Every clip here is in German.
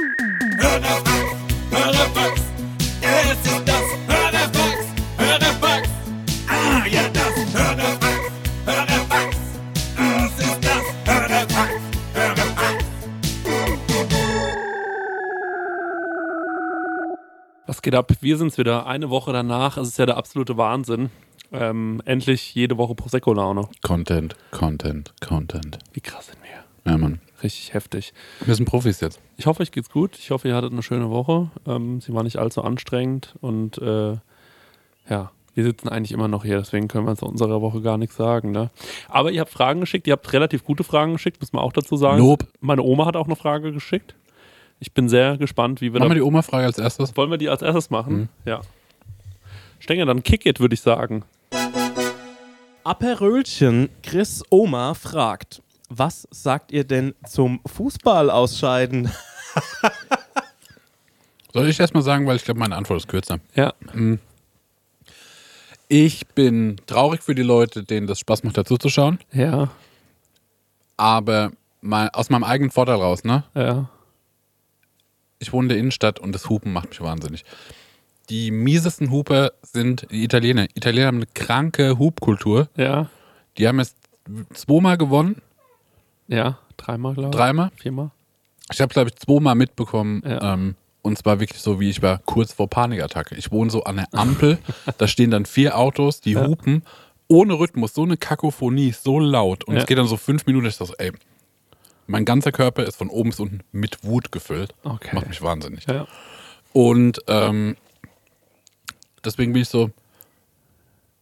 Hörnerfax, es ist das Hörnerfax. Ah, ja, das Hörnerfax, es ist das Hörnerfax. Was geht ab? Wir sind's wieder. Eine Woche danach, es ist ja der absolute Wahnsinn. Endlich jede Woche Prosecco-Laune. Content. Wie krass sind wir? Ja, Mann. Richtig heftig. Wir sind Profis jetzt. Ich hoffe, euch geht's gut. Ich hoffe, ihr hattet eine schöne Woche. Sie war nicht allzu anstrengend. Und ja, wir sitzen eigentlich immer noch hier. Deswegen können wir zu unserer Woche gar nichts sagen. Ne? Aber ihr habt Fragen geschickt. Ihr habt relativ gute Fragen geschickt, muss man auch dazu sagen. Nope. Meine Oma hat auch eine Frage geschickt. Ich bin sehr gespannt, wie wir Machen wir die Oma-Frage als erstes? Wollen wir die als erstes machen? Mhm. Ja. Stenger, dann kick it, würde ich sagen. Aperölchen, Chris Oma fragt, was sagt ihr denn zum Fußball ausscheiden? Soll ich erstmal sagen, weil ich glaube, meine Antwort ist kürzer. Ja. Ich bin traurig für die Leute, denen das Spaß macht, dazu zu schauen. Ja. Aber aus meinem eigenen Vorteil raus, ne? Ja. Ich wohne in der Innenstadt und das Hupen macht mich wahnsinnig. Die miesesten Huper sind die Italiener. Italiener haben eine kranke Hubkultur. Ja. Die haben jetzt 2-mal gewonnen. Ja, 3-mal, glaube ich. 4-mal. Ich habe, glaube ich, 2-mal mitbekommen. Ja. Und zwar wirklich so, wie ich war, kurz vor Panikattacke. Ich wohne so an der Ampel. Da stehen dann 4 Autos, die hupen. Ohne Rhythmus, so eine Kakophonie, so laut. Und es geht dann so 5 Minuten. Ich dachte so, ey, mein ganzer Körper ist von oben bis unten mit Wut gefüllt. Okay. Macht mich wahnsinnig. Ja. Und deswegen bin ich so,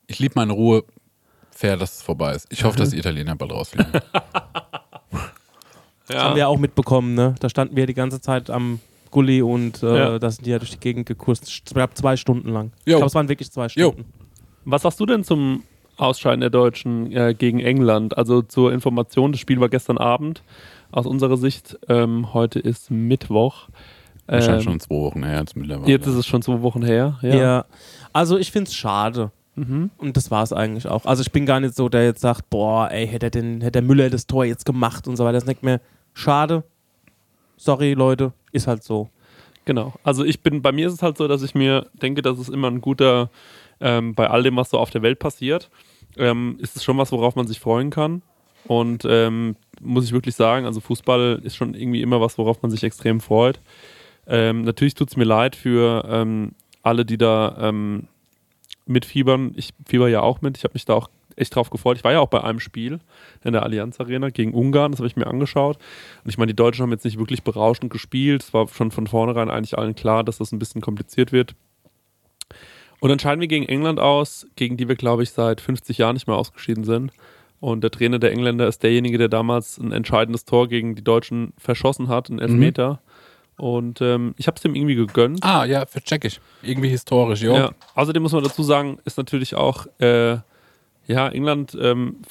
ich liebe meine Ruhe, fair, dass es vorbei ist. Ich hoffe, dass die Italiener bald rausfliegen. Das haben wir auch mitbekommen, ne? Da standen wir die ganze Zeit am Gully und da sind die ja durch die Gegend gekurst. Ich glaube, 2 Stunden lang. Jo. Ich glaube, es waren wirklich 2 Stunden. Jo. Was sagst du denn zum Ausscheiden der Deutschen gegen England? Also zur Information, das Spiel war gestern Abend aus unserer Sicht. Heute ist Mittwoch. Wahrscheinlich schon 2 Wochen her jetzt mittlerweile. Jetzt ist es schon 2 Wochen her. Ja, ja. Also ich finde es schade. Mhm. Und das war es eigentlich auch. Also ich bin gar nicht so, der jetzt sagt, boah, ey, hätte der Müller das Tor jetzt gemacht und so weiter. Das ist nicht mehr schade. Sorry, Leute, ist halt so. Genau. Also bei mir ist es halt so, dass ich mir denke, dass es immer ein guter, bei all dem, was so auf der Welt passiert, ist es schon was, worauf man sich freuen kann. Und muss ich wirklich sagen, also Fußball ist schon irgendwie immer was, worauf man sich extrem freut. Natürlich tut es mir leid für alle, die da mitfiebern. Ich fieber ja auch mit. Ich habe mich da auch echt drauf gefreut. Ich war ja auch bei einem Spiel in der Allianz Arena gegen Ungarn. Das habe ich mir angeschaut. Und ich meine, die Deutschen haben jetzt nicht wirklich berauschend gespielt. Es war schon von vornherein eigentlich allen klar, dass das ein bisschen kompliziert wird. Und dann scheiden wir gegen England aus, gegen die wir, glaube ich, seit 50 Jahren nicht mehr ausgeschieden sind. Und der Trainer der Engländer ist derjenige, der damals ein entscheidendes Tor gegen die Deutschen verschossen hat, einen Elfmeter. Mhm. Und ich habe es ihm irgendwie gegönnt. Ah, ja, check ich. Irgendwie historisch, jo. Ja. Außerdem muss man dazu sagen, ist natürlich auch, England, fand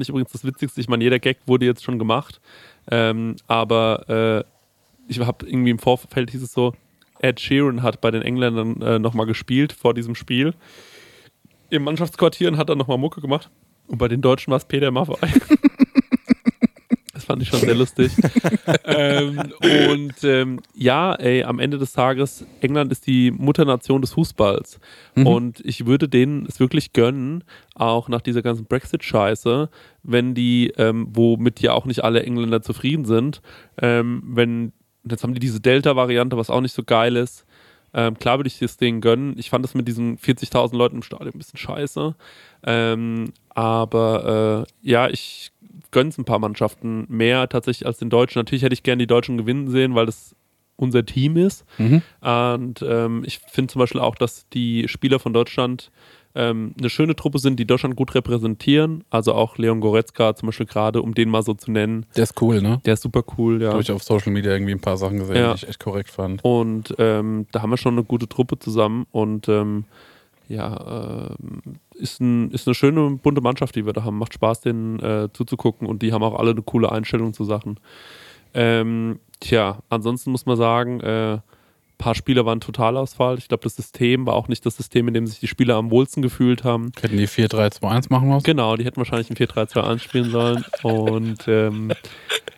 ich übrigens das Witzigste. Ich meine, jeder Gag wurde jetzt schon gemacht. Aber ich habe irgendwie im Vorfeld hieß es so, Ed Sheeran hat bei den Engländern nochmal gespielt vor diesem Spiel. Im Mannschaftsquartier und hat dann nochmal Mucke gemacht. Und bei den Deutschen war es Peter Maffay. Fand ich schon sehr lustig. Am Ende des Tages, England ist die Mutternation des Fußballs. Mhm. Und ich würde denen es wirklich gönnen, auch nach dieser ganzen Brexit-Scheiße, wenn die, womit ja auch nicht alle Engländer zufrieden sind, jetzt haben die diese Delta-Variante, was auch nicht so geil ist. Klar würde ich das denen gönnen. Ich fand das mit diesen 40.000 Leuten im Stadion ein bisschen scheiße. Ich gönn's ein paar Mannschaften mehr tatsächlich als den Deutschen. Natürlich hätte ich gerne die Deutschen gewinnen sehen, weil das unser Team ist. Mhm. Und ich finde zum Beispiel auch, dass die Spieler von Deutschland eine schöne Truppe sind, die Deutschland gut repräsentieren. Also auch Leon Goretzka zum Beispiel gerade, um den mal so zu nennen. Der ist cool, ne? Der ist super cool, ja. Habe ich auf Social Media irgendwie ein paar Sachen gesehen, die ich echt korrekt fand. Und da haben wir schon eine gute Truppe zusammen und ist eine schöne, bunte Mannschaft, die wir da haben. Macht Spaß, denen zuzugucken und die haben auch alle eine coole Einstellung zu Sachen. Ansonsten muss man sagen, paar Spieler waren Totalausfall. Ich glaube, das System war auch nicht das System, in dem sich die Spieler am wohlsten gefühlt haben. Hätten die 4-3-2-1 machen müssen? Genau, die hätten wahrscheinlich ein 4-3-2-1 spielen sollen. Und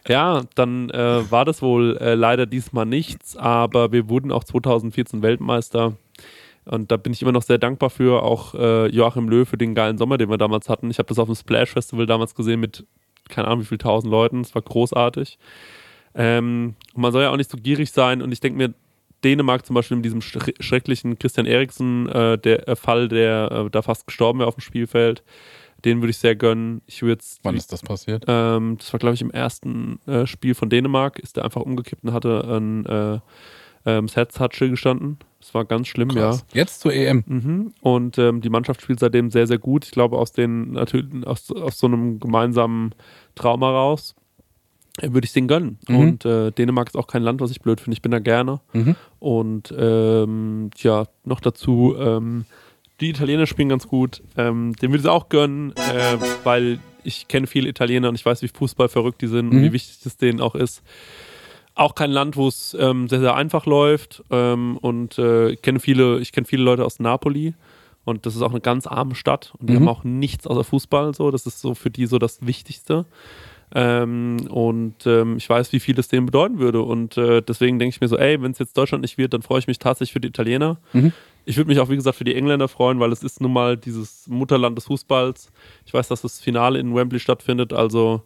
ja, dann war das wohl leider diesmal nichts, aber wir wurden auch 2014 Weltmeister. Und da bin ich immer noch sehr dankbar für, auch Joachim Löw für den geilen Sommer, den wir damals hatten. Ich habe das auf dem Splash-Festival damals gesehen mit, keine Ahnung, wie viel 1000 Leuten. Es war großartig. Und man soll ja auch nicht so gierig sein. Und ich denke mir, Dänemark zum Beispiel in diesem schrecklichen Christian Eriksen, der Fall, der da fast gestorben wäre auf dem Spielfeld, den würde ich sehr gönnen. Wann ist das passiert? Das war, glaube ich, im ersten Spiel von Dänemark. Ist der einfach umgekippt und hatte ein Herz hat stillgestanden. Es war ganz schlimm, krass. Ja. Jetzt zur EM. Mhm. Und die Mannschaft spielt seitdem sehr, sehr gut. Ich glaube, aus so einem gemeinsamen Trauma raus würde ich den gönnen. Mhm. Und Dänemark ist auch kein Land, was ich blöd finde. Ich bin da gerne. Mhm. Und ja, noch dazu, die Italiener spielen ganz gut. Den würde ich auch gönnen, weil ich kenne viele Italiener und ich weiß, wie fußballverrückt die sind und wie wichtig das denen auch ist. Auch kein Land, wo es sehr, sehr einfach läuft. Ich kenne viele Leute aus Napoli und das ist auch eine ganz arme Stadt und die haben auch nichts außer Fußball. So. Das ist so für die so das Wichtigste. Ich weiß, wie viel es denen bedeuten würde. Und deswegen denke ich mir so, ey, wenn es jetzt Deutschland nicht wird, dann freue ich mich tatsächlich für die Italiener. Mhm. Ich würde mich auch, wie gesagt, für die Engländer freuen, weil es ist nun mal dieses Mutterland des Fußballs. Ich weiß, dass das Finale in Wembley stattfindet, also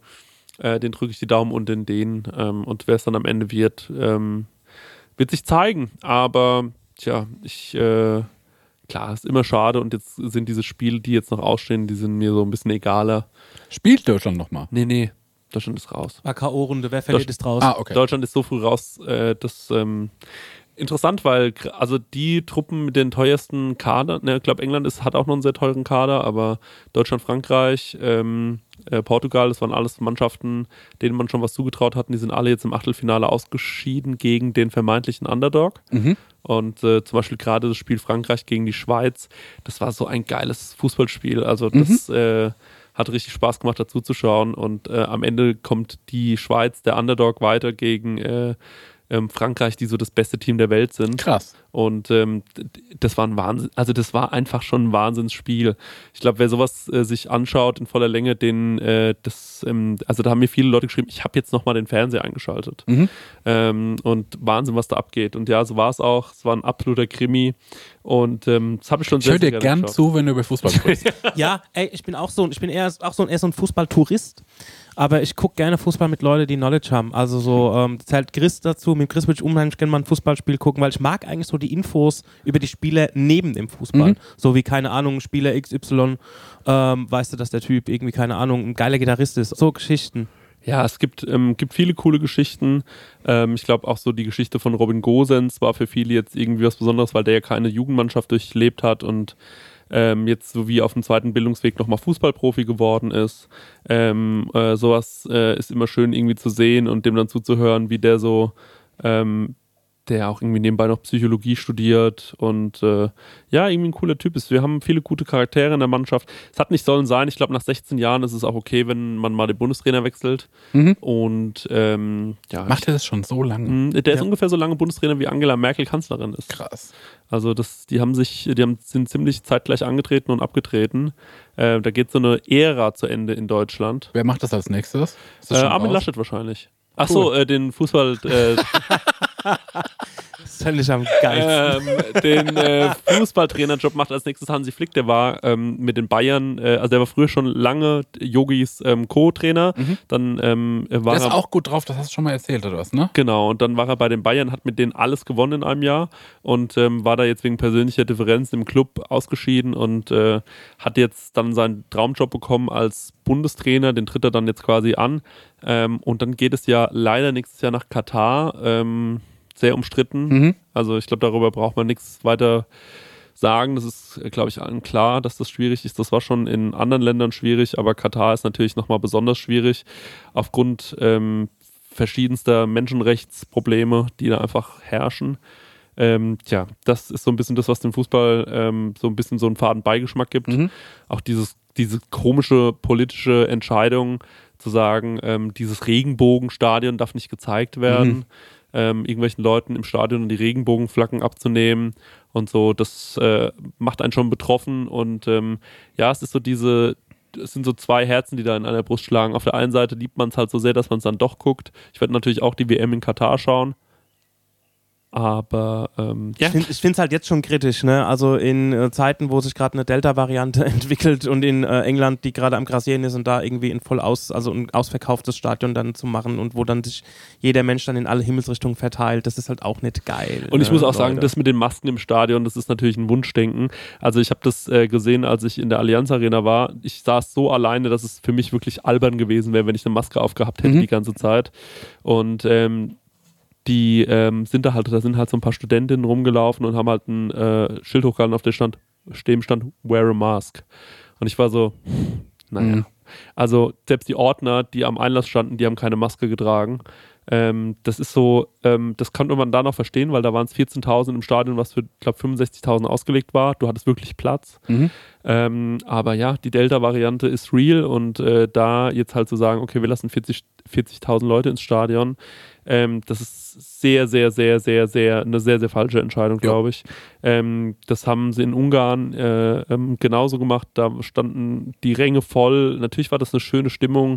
den drücke ich die Daumen und den Dänen. Und wer es dann am Ende wird, wird sich zeigen. Aber, klar, ist immer schade. Und jetzt sind diese Spiele, die jetzt noch ausstehen, die sind mir so ein bisschen egaler. Spielt Deutschland nochmal? Nee. Deutschland ist raus. AK-O-Runde, wer verliert, ist raus. Ah, okay. Deutschland ist so früh raus, dass... Interessant, weil also die Truppen mit den teuersten Kadern, ich glaube, England hat auch noch einen sehr teuren Kader, aber Deutschland, Frankreich, Portugal, das waren alles Mannschaften, denen man schon was zugetraut hat, die sind alle jetzt im Achtelfinale ausgeschieden gegen den vermeintlichen Underdog. Mhm. Und zum Beispiel gerade das Spiel Frankreich gegen die Schweiz, das war so ein geiles Fußballspiel. Also das hat richtig Spaß gemacht, dazu zu schauen. Und am Ende kommt die Schweiz, der Underdog, weiter gegen Frankreich, die so das beste Team der Welt sind. Krass. Und das war ein Wahnsinn. Also das war einfach schon ein Wahnsinnsspiel. Ich glaube, wer sowas sich anschaut in voller Länge, da haben mir viele Leute geschrieben, ich habe jetzt nochmal den Fernseher eingeschaltet. Mhm. Und Wahnsinn, was da abgeht. Und ja, so war es auch. Es war ein absoluter Krimi. Und das habe ich schon sehr gerne geschaut. Ich höre dir gern zu, wenn du über Fußball sprichst. Ja, ey, ich bin eher so ein Fußballtourist. Aber ich gucke gerne Fußball mit Leuten, die Knowledge haben. Also so, zählt Chris dazu. Mit Chris würde ich unheimlich gerne mal ein Fußballspiel gucken, weil ich mag eigentlich so die Infos über die Spieler neben dem Fußball. Mhm. So wie, keine Ahnung, Spieler XY, weißt du, dass der Typ irgendwie, keine Ahnung, ein geiler Gitarrist ist. So Geschichten. Ja, es gibt viele coole Geschichten. Ich glaube auch so die Geschichte von Robin Gosens war für viele jetzt irgendwie was Besonderes, weil der ja keine Jugendmannschaft durchlebt hat und jetzt so wie auf dem zweiten Bildungsweg nochmal Fußballprofi geworden ist. Sowas ist immer schön irgendwie zu sehen und dem dann zuzuhören, wie der so, der auch irgendwie nebenbei noch Psychologie studiert und irgendwie ein cooler Typ ist. Wir haben viele gute Charaktere in der Mannschaft. Es hat nicht sollen sein. Ich glaube, nach 16 Jahren ist es auch okay, wenn man mal den Bundestrainer wechselt. Mhm. Und macht er das schon so lange? Der ist ungefähr so lange Bundestrainer, wie Angela Merkel Kanzlerin ist. Krass. Also die sind ziemlich zeitgleich angetreten und abgetreten. Da geht so eine Ära zu Ende in Deutschland. Wer macht das als nächstes? Armin Laschet wahrscheinlich. Ach so, cool. Den Fußball... das fände ich am geilsten. Den Fußballtrainerjob macht als nächstes Hansi Flick, der war mit den Bayern, der war früher schon lange Yogis Co-Trainer. Mhm. Dann war er... Der ist auch gut drauf, das hast du schon mal erzählt, oder was, ne? Genau, und dann war er bei den Bayern, hat mit denen alles gewonnen in einem Jahr und war da jetzt wegen persönlicher Differenzen im Club ausgeschieden und hat jetzt dann seinen Traumjob bekommen als Bundestrainer, den tritt er dann jetzt quasi an. Und dann geht es ja leider nächstes Jahr nach Katar, sehr umstritten. Mhm. Also ich glaube, darüber braucht man nichts weiter sagen. Das ist, glaube ich, allen klar, dass das schwierig ist. Das war schon in anderen Ländern schwierig, aber Katar ist natürlich nochmal besonders schwierig aufgrund verschiedenster Menschenrechtsprobleme, die da einfach herrschen. Das ist so ein bisschen das, was dem Fußball so ein bisschen so einen faden Beigeschmack gibt. Mhm. Auch diese komische politische Entscheidung zu sagen, dieses Regenbogenstadion darf nicht gezeigt werden. Mhm. irgendwelchen Leuten im Stadion die Regenbogenflaggen abzunehmen und so, das macht einen schon betroffen und ja, es ist so es sind so zwei Herzen, die da in einer Brust schlagen. Auf der einen Seite liebt man es halt so sehr, dass man es dann doch guckt. Ich werde natürlich auch die WM in Katar schauen. Aber ja. Ich finde es halt jetzt schon kritisch, ne? Also in Zeiten, wo sich gerade eine Delta-Variante entwickelt und in England, die gerade am Grassieren ist und da irgendwie ein ausverkauftes Stadion dann zu machen und wo dann sich jeder Mensch dann in alle Himmelsrichtungen verteilt, das ist halt auch nicht geil. Und ich muss auch sagen, das mit den Masken im Stadion, das ist natürlich ein Wunschdenken. Also ich habe das gesehen, als ich in der Allianz Arena war. Ich saß so alleine, dass es für mich wirklich albern gewesen wäre, wenn ich eine Maske aufgehabt hätte die ganze Zeit. Und die sind da halt so ein paar Studentinnen rumgelaufen und haben halt ein Schild hochgehalten, auf dem stand Wear a Mask. Und ich war so, naja. Mhm. Also selbst die Ordner, die am Einlass standen, die haben keine Maske getragen. Das ist so, das konnte man da noch verstehen, weil da waren es 14.000 im Stadion, was für, glaube 65.000 ausgelegt war. Du hattest wirklich Platz. Mhm. Aber ja, die Delta-Variante ist real und da jetzt halt zu sagen, okay, wir lassen 40.000 Leute ins Stadion, das ist eine sehr, sehr falsche Entscheidung, glaube ich. Das haben sie in Ungarn genauso gemacht, da standen die Ränge voll. Natürlich war das eine schöne Stimmung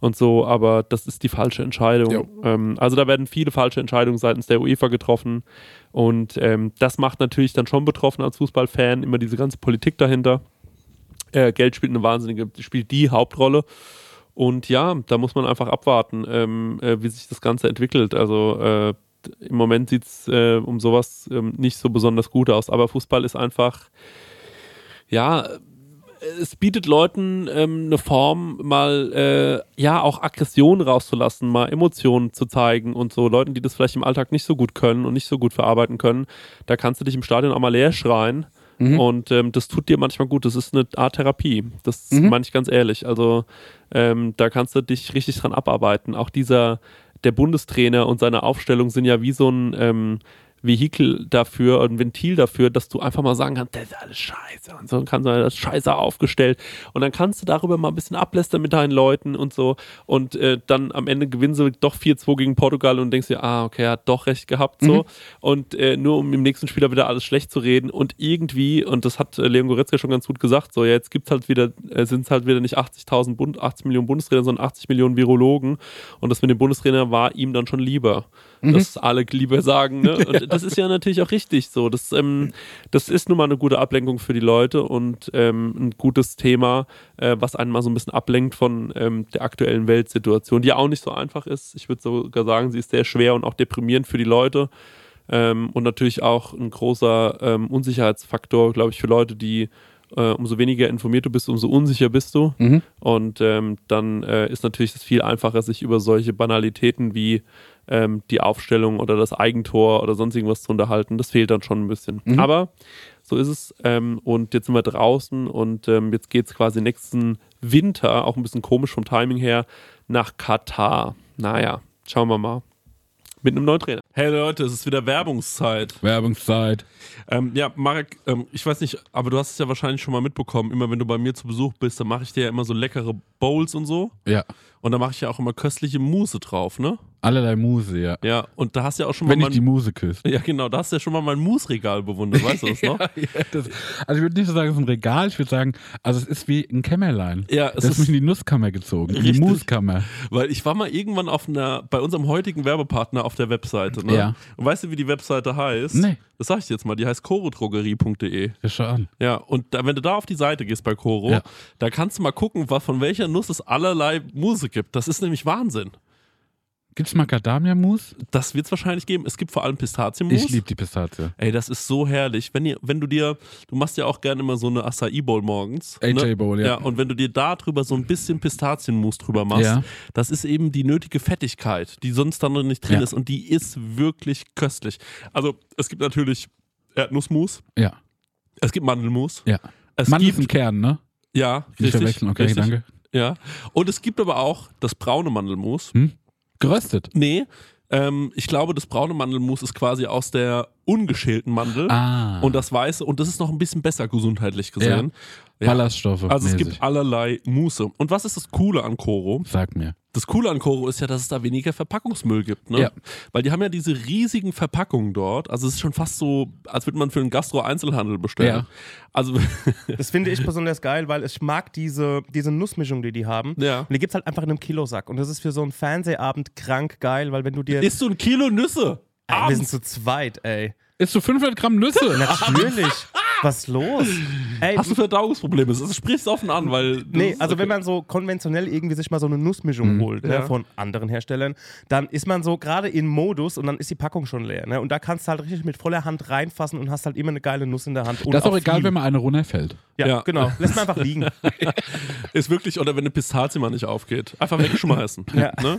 und so, aber das ist die falsche Entscheidung. Also da werden viele falsche Entscheidungen seitens der UEFA getroffen und das macht natürlich dann schon betroffen als Fußballfan, immer diese ganze Politik dahinter. Geld spielt die Hauptrolle und ja, da muss man einfach abwarten, wie sich das Ganze entwickelt. Also im Moment sieht es um sowas nicht so besonders gut aus, aber Fußball ist einfach, ja, es bietet Leuten eine Form, mal auch Aggression rauszulassen, mal Emotionen zu zeigen und so. Leuten, die das vielleicht im Alltag nicht so gut können und nicht so gut verarbeiten können, da kannst du dich im Stadion auch mal leer schreien. Mhm. Und das tut dir manchmal gut. Das ist eine Art Therapie. Das meine ich ganz ehrlich. Also da kannst du dich richtig dran abarbeiten. Auch der Bundestrainer und seine Aufstellung sind ja wie so ein Vehikel dafür, ein Ventil dafür, dass du einfach mal sagen kannst, das ist alles scheiße und so, kannst du das scheiße aufgestellt und dann kannst du darüber mal ein bisschen ablästern mit deinen Leuten und so und dann am Ende gewinnen sie doch 4-2 gegen Portugal und denkst dir, okay, er hat doch recht gehabt so und nur um im nächsten Spiel wieder alles schlecht zu reden und irgendwie, und das hat Leon Goretzka schon ganz gut gesagt, so ja, jetzt gibt's halt wieder, sind es halt wieder nicht 80 Millionen Bundestrainer, sondern 80 Millionen Virologen und das mit dem Bundestrainer war ihm dann schon lieber, dass alle lieber sagen, ne? Und das ist ja natürlich auch richtig so. Das ist nun mal eine gute Ablenkung für die Leute und ein gutes Thema, was einen mal so ein bisschen ablenkt von der aktuellen Weltsituation, die ja auch nicht so einfach ist. Ich würde sogar sagen, sie ist sehr schwer und auch deprimierend für die Leute und natürlich auch ein großer Unsicherheitsfaktor, glaube ich, für Leute, die umso weniger informiert du bist, umso unsicher bist du. Mhm. Und dann ist natürlich das viel einfacher, sich über solche Banalitäten wie die Aufstellung oder das Eigentor oder sonst irgendwas zu unterhalten. Das fehlt dann schon ein bisschen. Mhm. Aber so ist es. Und jetzt sind wir draußen und jetzt geht es quasi nächsten Winter, auch ein bisschen komisch vom Timing her, nach Katar. Naja, schauen wir mal. Mit einem neuen Trainer. Hey Leute, es ist wieder Werbungszeit. Ja, Marek, ich weiß nicht, aber du hast es ja wahrscheinlich schon mal mitbekommen. Immer wenn du bei mir zu Besuch bist, dann mache ich dir ja immer so leckere Bowls und so. Ja. Und da mache ich ja auch immer köstliche Mousse drauf, ne? Allerlei Mousse, ja. Ja, und da hast du ja auch schon mal... Wenn ich die Mousse küsse. Ja, genau, da hast du ja schon mal mein Mousse-Regal bewundert, weißt du das noch? Also ich würde nicht so sagen, es ist ein Regal, ich würde sagen, also es ist wie ein Kämmerlein. Ja, es ist mich in die Nusskammer gezogen, in die Mousse-Kammer. Weil ich war mal irgendwann bei unserem heutigen Werbepartner auf der Webseite, ne? Ja. Und weißt du, wie die Webseite heißt? Nee. Das sag ich dir jetzt mal, die heißt korodrogerie.de. Ja, schau an. Ja, und da, wenn du da auf die Seite gehst bei Koro, ja, da kannst du mal gucken, von welcher Nuss es allerlei Mousse gibt. Das ist nämlich Wahnsinn. Gibt's Macadamia-Mousse? Das wird's wahrscheinlich geben. Es gibt vor allem Pistazienmousse. Ich liebe die Pistazie. Ey, das ist so herrlich. Du machst ja auch gerne immer so eine Acai-Bowl morgens. AJ-Bowl, ne? Ja. Und wenn du dir da drüber so ein bisschen Pistazienmousse drüber machst, ja, das ist eben die nötige Fettigkeit, die sonst dann nicht drin ist. Und die ist wirklich köstlich. Also, es gibt natürlich Erdnussmousse. Ja. Es gibt Mandelmousse. Ja. Mandel ist ein Kern, ne? Ja, nicht verwechseln, okay, richtig. Danke. Ja. Und es gibt aber auch das braune Mandelmus. Geröstet? Nee, ich glaube, das braune Mandelmus ist quasi aus der ungeschälten Mandel und das weiße, und das ist noch ein bisschen besser gesundheitlich gesehen. Ja. Ballaststoffe. Also es gibt allerlei Mousse. Und was ist das Coole an Koro? Sag mir. Das Coole an Koro ist ja, dass es da weniger Verpackungsmüll gibt, ne? Ja. Weil die haben ja diese riesigen Verpackungen dort. Also es ist schon fast so, als würde man für einen Gastro-Einzelhandel bestellen. Ja. Also das finde ich besonders geil, weil ich mag diese Nussmischung, die haben. Ja. Und die gibt es halt einfach in einem Kilosack. Und das ist für so einen Fernsehabend krank geil, weil wenn du dir... Isst du ein Kilo Nüsse? Ey, wir sind zu zweit, ey. Isst du 500 Gramm Nüsse? Natürlich. Was ist los? Ey, hast du Verdauungsprobleme? Das sprichst du offen an, weil... Nee, also okay. Wenn man so konventionell irgendwie sich mal so eine Nussmischung holt, ne, von anderen Herstellern, dann ist man so gerade in Modus und dann ist die Packung schon leer. Ne? Und da kannst du halt richtig mit voller Hand reinfassen und hast halt immer eine geile Nuss in der Hand. Und das ist auch egal, wenn mal eine runterfällt. Ja, genau. Lässt man einfach liegen. Ist wirklich, oder wenn eine Pistazie mal nicht aufgeht. Einfach wegschmeißen. Ja. Ne?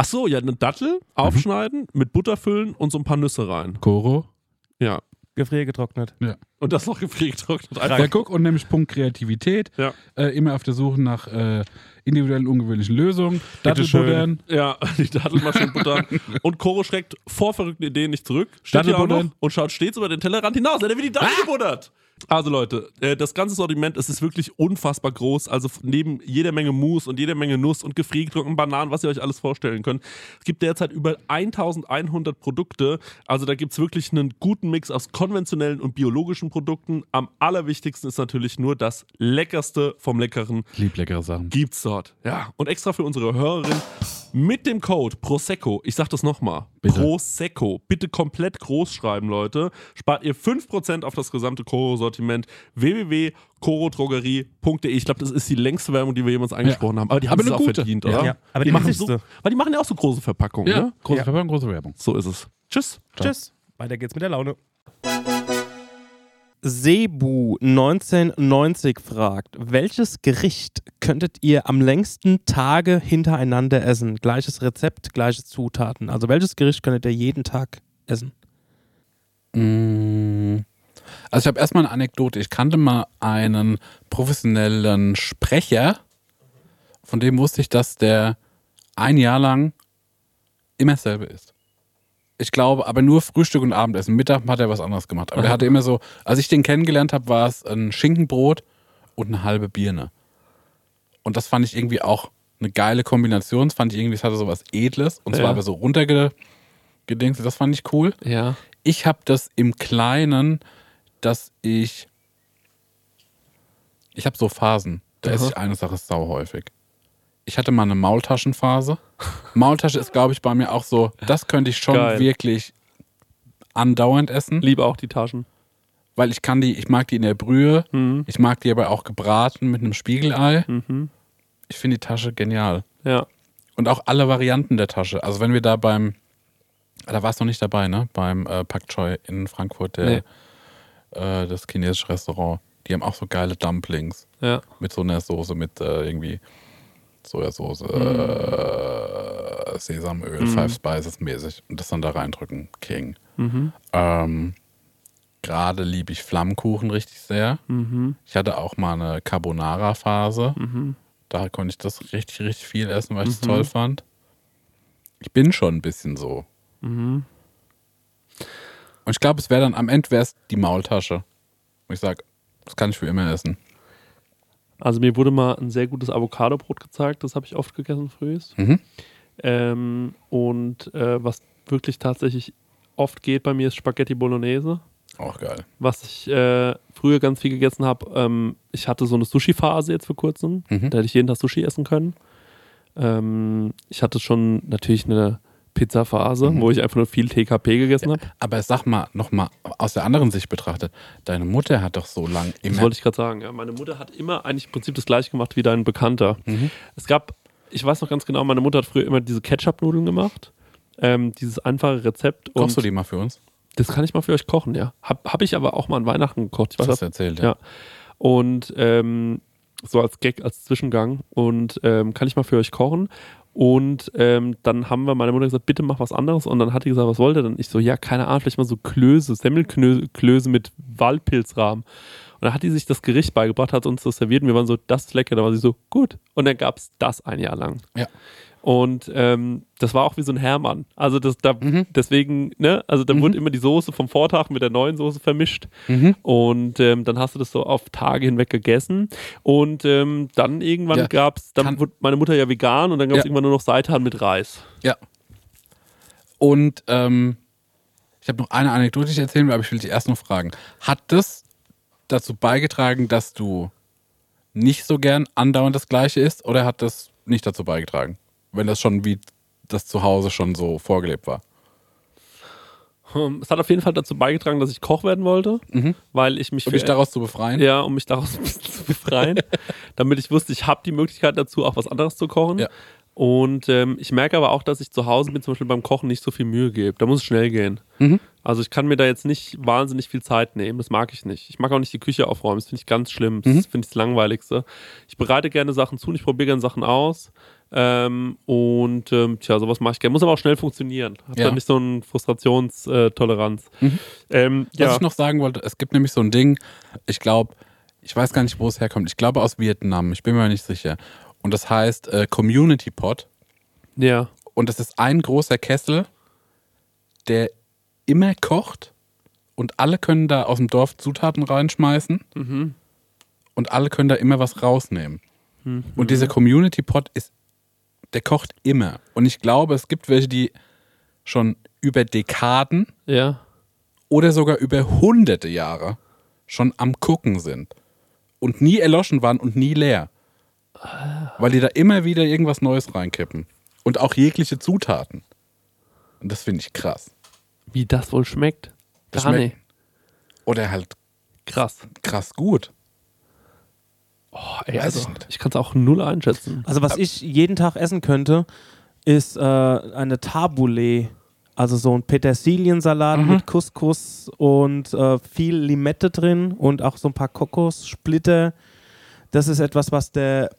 Ach so, ja, eine Dattel aufschneiden, mit Butter füllen und so ein paar Nüsse rein. Koro? Ja. Gefriergetrocknet. Ja. Und das noch gefriergetrocknet. Ja, guck, und nämlich Punkt Kreativität. Ja. Immer auf der Suche nach individuellen, ungewöhnlichen Lösungen. Dattelbuttern. Ja, die Dattelmaschinen buttern. Und Koro schreckt vor verrückten Ideen nicht zurück. Steht hier auch noch und schaut stets über den Tellerrand hinaus. Er wird die Dattel gebuttert. Also Leute, das ganze Sortiment, es ist wirklich unfassbar groß, also neben jeder Menge Mousse und jeder Menge Nuss und gefriergetrockneten Bananen, was ihr euch alles vorstellen könnt. Es gibt derzeit über 1.100 Produkte, also da gibt es wirklich einen guten Mix aus konventionellen und biologischen Produkten. Am allerwichtigsten ist natürlich nur das Leckerste vom Leckeren. Lieb leckere Sachen. Gibt's dort, ja. Und extra für unsere Hörerin mit dem Code Prosecco, ich sag das nochmal, Prosecco, bitte komplett groß schreiben, Leute, spart ihr 5% auf das gesamte Koro-Sortiment, www.korodrogerie.de. Ich glaube, das ist die längste Werbung, die wir jemals angesprochen haben. Aber die haben es auch verdient, oder? Ja. Aber die machen so, weil die machen ja auch so große Verpackungen, ne? Große Verpackung, große Werbung. So ist es. Tschüss. Ciao. Tschüss. Weiter geht's mit der Laune. Sebu 1990 fragt, welches Gericht könntet ihr am längsten Tage hintereinander essen? Gleiches Rezept, gleiche Zutaten. Also welches Gericht könntet ihr jeden Tag essen? Also ich habe erstmal eine Anekdote. Ich kannte mal einen professionellen Sprecher, von dem wusste ich, dass der ein Jahr lang immer dasselbe isst. Ich glaube, aber nur Frühstück und Abendessen. Mittag hat er was anderes gemacht. Aber er hatte immer so, als ich den kennengelernt habe, war es ein Schinkenbrot und eine halbe Birne. Und das fand ich irgendwie auch eine geile Kombination. Das fand ich irgendwie, es hatte so was Edles. Und zwar aber so runtergedingst. Das fand ich cool. Ja. Ich habe das im Kleinen, dass ich habe so Phasen. Da esse ich eine Sache sauhäufig. Ich hatte mal eine Maultaschenphase. Maultasche ist, glaube ich, bei mir auch so, das könnte ich schon wirklich andauernd essen. Liebe auch die Taschen. Weil ich mag die in der Brühe, ich mag die aber auch gebraten mit einem Spiegelei. Mhm. Ich finde die Tasche genial. Ja. Und auch alle Varianten der Tasche. Also wenn wir da war es noch nicht dabei, ne? Beim Pak Choi in Frankfurt, das chinesische Restaurant. Die haben auch so geile Dumplings. Ja. Mit so einer Soße, mit irgendwie Sojasauce, Sesamöl, Five Spices mäßig und das dann da reindrücken, King. Mhm. Gerade liebe ich Flammkuchen richtig sehr. Mhm. Ich hatte auch mal eine Carbonara-Phase. Mhm. Da konnte ich das richtig, richtig viel essen, weil ich es toll fand. Ich bin schon ein bisschen so. Mhm. Und ich glaube, es wäre dann am Ende die Maultasche. Und ich sage, das kann ich für immer essen. Also mir wurde mal ein sehr gutes Avocado-Brot gezeigt, das habe ich oft gegessen frühs. Mhm. Was wirklich tatsächlich oft geht bei mir ist Spaghetti Bolognese. Auch geil. Was ich früher ganz viel gegessen habe, ich hatte so eine Sushi-Phase jetzt vor kurzem, da hätte ich jeden Tag Sushi essen können. Ich hatte schon natürlich eine Pizza-Phase, wo ich einfach nur viel TKP gegessen habe. Aber sag mal, nochmal aus der anderen Sicht betrachtet, deine Mutter hat doch so lange immer... Das wollte ich gerade sagen. Ja, meine Mutter hat immer eigentlich im Prinzip das Gleiche gemacht wie dein Bekannter. Mhm. Es gab, ich weiß noch ganz genau, meine Mutter hat früher immer diese Ketchup-Nudeln gemacht. Dieses einfache Rezept. Kochst du die mal für uns? Das kann ich mal für euch kochen, ja. Hab ich aber auch mal an Weihnachten gekocht. Ich weiß, das hast du erzählt, ja. Und so als Gag, als Zwischengang. Und kann ich mal für euch kochen. Und dann haben wir meine Mutter gesagt, bitte mach was anderes. Und dann hat die gesagt, was wollt ihr denn? Ich so, ja, keine Ahnung, vielleicht mal so Klöße, Semmelklöße mit Waldpilzrahmen. Und dann hat die sich das Gericht beigebracht, hat uns das serviert und wir waren so, das ist lecker. Da war sie so, gut. Und dann gab es das ein Jahr lang. Ja. Und das war auch wie so ein Hermann. Also deswegen, ne, also da wurde immer die Soße vom Vortag mit der neuen Soße vermischt. Mhm. Und dann hast du das so auf Tage hinweg gegessen. Und dann irgendwann wurde meine Mutter ja vegan und dann gab es irgendwann nur noch Seitan mit Reis. Ja. Und ich habe noch eine Anekdote, die ich erzählen will, aber ich will dich erst noch fragen. Hat das dazu beigetragen, dass du nicht so gern andauernd das Gleiche isst oder hat das nicht dazu beigetragen? Wenn das schon wie das Zuhause schon so vorgelebt war. Es hat auf jeden Fall dazu beigetragen, dass ich Koch werden wollte, weil ich mich um mich daraus zu befreien. Ja, um mich daraus zu befreien, damit ich wusste, ich habe die Möglichkeit dazu, auch was anderes zu kochen. Ja. Und ich merke aber auch, dass ich zu Hause mir zum Beispiel beim Kochen nicht so viel Mühe gebe. Da muss es schnell gehen. Mhm. Also ich kann mir da jetzt nicht wahnsinnig viel Zeit nehmen. Das mag ich nicht. Ich mag auch nicht die Küche aufräumen. Das finde ich ganz schlimm. Das finde ich das Langweiligste. Ich bereite gerne Sachen zu und ich probiere gerne Sachen aus. Sowas mache ich gerne. Muss aber auch schnell funktionieren. Hab da nicht so eine Frustrationstoleranz. Was ich noch sagen wollte, es gibt nämlich so ein Ding, ich glaube, ich weiß gar nicht, wo es herkommt. Ich glaube aus Vietnam, ich bin mir nicht sicher. Und das heißt Community Pot. Ja. Und das ist ein großer Kessel, der immer kocht und alle können da aus dem Dorf Zutaten reinschmeißen und alle können da immer was rausnehmen. Mhm. Und dieser Community Pot ist der kocht immer. Und ich glaube, es gibt welche, die schon über Dekaden oder sogar über hunderte Jahre schon am Gucken sind und nie erloschen waren und nie leer. Weil die da immer wieder irgendwas Neues reinkippen. Und auch jegliche Zutaten. Und das finde ich krass. Wie das wohl schmeckt? Gar nicht. Oder halt krass gut. Oh, ey, also, ich kann es auch null einschätzen. Also was ich jeden Tag essen könnte, ist eine Tabouleh. Also so ein Petersiliensalat mit Couscous und viel Limette drin und auch so ein paar Kokossplitter. Das ist etwas, was der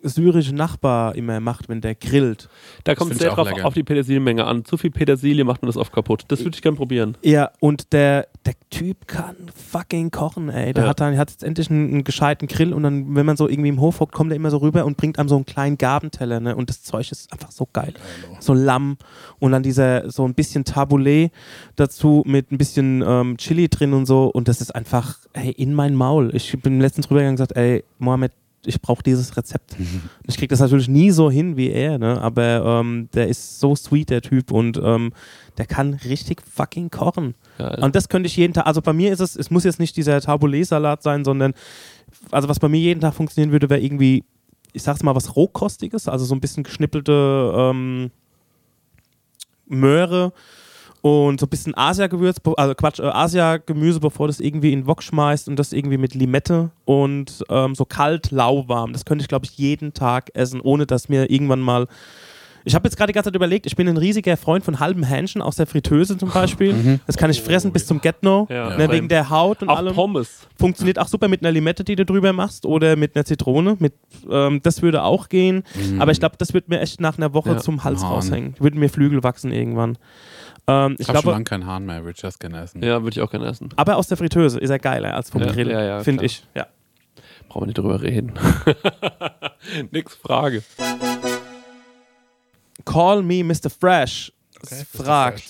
syrische Nachbar immer macht, wenn der grillt. Da kommt es sehr drauf auf die Petersilienmenge an. Zu viel Petersilie macht man das oft kaputt. Das würde ich gerne probieren. Ja, und der Typ kann fucking kochen, ey. Der hat jetzt endlich einen gescheiten Grill und dann, wenn man so irgendwie im Hof hockt, kommt der immer so rüber und bringt einem so einen kleinen Gabenteller, ne? Und das Zeug ist einfach so geil. So Lamm und dann so ein bisschen Tabouleh dazu mit ein bisschen Chili drin und so. Und das ist einfach, ey, in mein Maul. Ich bin letztens rübergegangen und gesagt, ey, Mohammed, ich brauche dieses Rezept. Ich kriege das natürlich nie so hin wie er, ne? Aber der ist so sweet, der Typ. Und der kann richtig fucking kochen. Geil. Und das könnte ich jeden Tag, also bei mir ist es muss jetzt nicht dieser Tabouleh-Salat sein, sondern, also was bei mir jeden Tag funktionieren würde, wäre irgendwie, ich sag's mal, was Rohkostiges, also so ein bisschen geschnippelte Möhre und so ein bisschen Asia-Gemüse, bevor das irgendwie in den Wok schmeißt und das irgendwie mit Limette und so kalt, lauwarm. Das könnte ich, glaube ich, jeden Tag essen, ohne dass mir irgendwann mal... Ich habe jetzt gerade die ganze Zeit überlegt, ich bin ein riesiger Freund von halben Hähnchen aus der Fritteuse zum Beispiel. Das kann ich fressen bis zum Get-No, ne, wegen der Haut und auch allem. Auch Pommes. Funktioniert auch super mit einer Limette, die du drüber machst oder mit einer Zitrone. Das würde auch gehen. Aber ich glaube, das wird mir echt nach einer Woche zum Hals raushängen. Würden mir Flügel wachsen irgendwann. Ich habe schon lange keinen Hahn mehr, würde ich das gerne essen. Ja, würde ich auch gerne essen. Aber aus der Fritteuse ist er geiler als vom Grill, finde ich. Ja. Brauchen wir nicht drüber reden. Nix Frage. Call me Mr. Fresh fragt,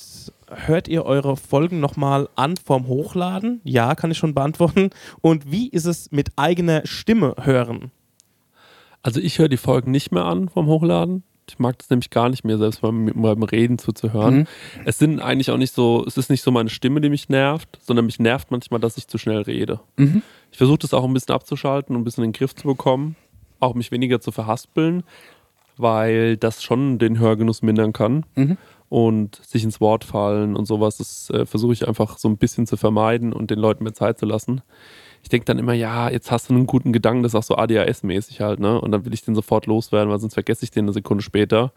hört ihr eure Folgen nochmal an vorm Hochladen? Ja, kann ich schon beantworten. Und wie ist es mit eigener Stimme hören? Also ich höre die Folgen nicht mehr an vom Hochladen. Ich mag das nämlich gar nicht mehr, selbst beim Reden zuzuhören. Es sind eigentlich auch nicht so, es ist nicht so meine Stimme, die mich nervt, sondern mich nervt manchmal, dass ich zu schnell rede. Ich versuche das auch ein bisschen abzuschalten und ein bisschen in den Griff zu bekommen, auch mich weniger zu verhaspeln, weil das schon den Hörgenuss mindern kann. Und sich ins Wort fallen und sowas, das versuche ich einfach so ein bisschen zu vermeiden und den Leuten mehr Zeit zu lassen. Ich denke dann immer, ja, jetzt hast du einen guten Gedanken, das ist auch so ADHS-mäßig halt, ne? Und dann will ich den sofort loswerden, weil sonst vergesse ich den eine Sekunde später.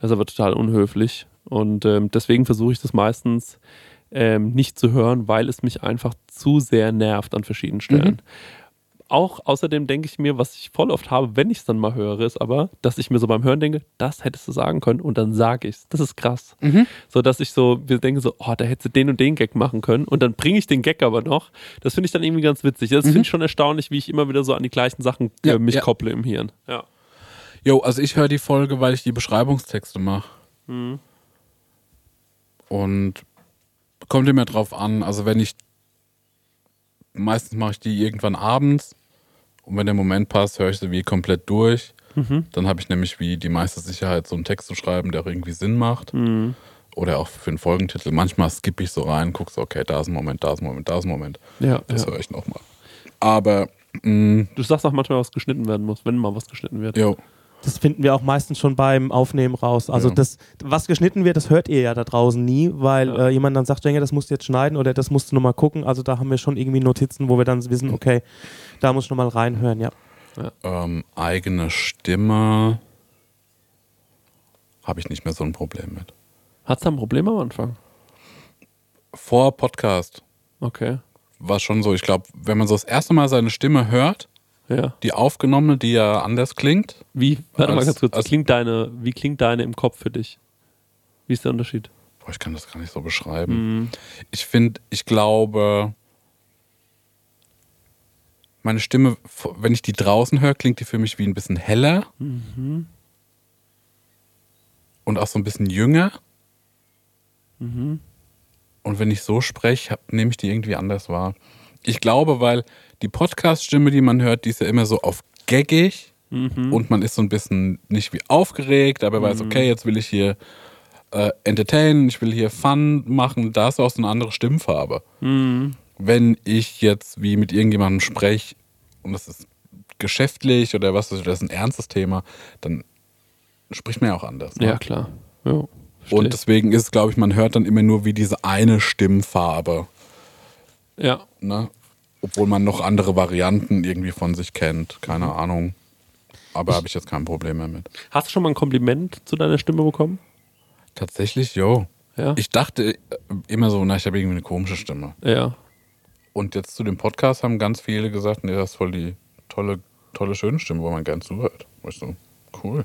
Das ist aber total unhöflich. Und deswegen versuche ich das meistens nicht zu hören, weil es mich einfach zu sehr nervt an verschiedenen Stellen. auch außerdem denke ich mir, was ich voll oft habe, wenn ich es dann mal höre, ist aber, dass ich mir so beim Hören denke, das hättest du sagen können und dann sage ich es. Das ist krass. Mhm. So, dass ich so, wir denken so, oh, da hättest du den und den Gag machen können und dann bringe ich den Gag aber noch. Das finde ich dann irgendwie ganz witzig. Das finde ich schon erstaunlich, wie ich immer wieder so an die gleichen Sachen mich kopple im Hirn. Ja. Jo, also ich höre die Folge, weil ich die Beschreibungstexte mache. Mhm. Und kommt immer drauf an, also wenn ich meistens mache ich die irgendwann abends und wenn der Moment passt, höre ich sie wie komplett durch. Mhm. Dann habe ich nämlich wie die meiste Sicherheit, so einen Text zu schreiben, der auch irgendwie Sinn macht. Mhm. Oder auch für einen Folgentitel. Manchmal skippe ich so rein, guckst so, okay, da ist ein Moment, da ist ein Moment, da ist ein Moment. Ja, das höre ich nochmal. Aber du sagst auch manchmal, was geschnitten werden muss, wenn mal was geschnitten wird. Jo. Das finden wir auch meistens schon beim Aufnehmen raus. Also das, was geschnitten wird, das hört ihr ja da draußen nie, weil jemand dann sagt, das musst du jetzt schneiden oder das musst du nochmal gucken. Also da haben wir schon irgendwie Notizen, wo wir dann wissen, okay, da muss ich nochmal reinhören, eigene Stimme habe ich nicht mehr so ein Problem mit. Hattest du ein Problem am Anfang? Vor Podcast. Okay. War schon so, ich glaube, wenn man so das erste Mal seine Stimme hört, die aufgenommene, die ja anders klingt. Wie? Warte mal ganz kurz. Wie klingt deine im Kopf für dich? Wie ist der Unterschied? Boah, ich kann das gar nicht so beschreiben. Ich glaube, meine Stimme, wenn ich die draußen höre, klingt die für mich wie ein bisschen heller. Mhm. Und auch so ein bisschen jünger. Mhm. Und wenn ich so spreche, nehme ich die irgendwie anders wahr. Ich glaube, weil die Podcast-Stimme, die man hört, die ist ja immer so auf gaggig und man ist so ein bisschen nicht wie aufgeregt, aber weiß, okay, jetzt will ich hier entertainen, ich will hier Fun machen, da ist auch so eine andere Stimmfarbe. Mhm. Wenn ich jetzt wie mit irgendjemandem spreche und das ist geschäftlich oder was, das ist ein ernstes Thema, dann spricht man ja auch anders. Ne? Ja, klar. Ja, und deswegen ist es, glaube ich, man hört dann immer nur wie diese eine Stimmfarbe. Ja. Ne? Obwohl man noch andere Varianten irgendwie von sich kennt. Keine Ahnung. Aber habe ich jetzt kein Problem mehr mit. Hast du schon mal ein Kompliment zu deiner Stimme bekommen? Tatsächlich, jo. Ja. Ich dachte immer so, ich habe irgendwie eine komische Stimme. Ja. Und jetzt zu dem Podcast haben ganz viele gesagt, nee, das ist voll die tolle, schöne Stimme, wo man gern zuhört. Und ich so, cool.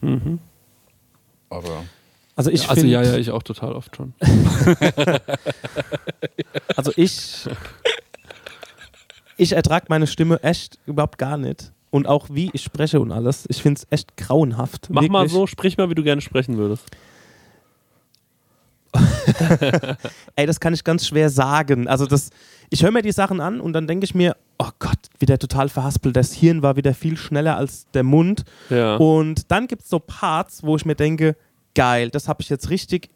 Mhm. Aber... Also ich finde... Also ich auch total oft schon. Also ich ertrage meine Stimme echt überhaupt gar nicht. Und auch wie ich spreche und alles. Ich finde es echt grauenhaft. Mach wirklich. Mal so, sprich mal, wie du gerne sprechen würdest. Ey, das kann ich ganz schwer sagen. Also ich höre mir die Sachen an und dann denke ich mir, oh Gott, wieder total verhaspelt. Das Hirn war wieder viel schneller als der Mund. Ja. Und dann gibt es so Parts, wo ich mir denke, geil, das habe ich jetzt richtig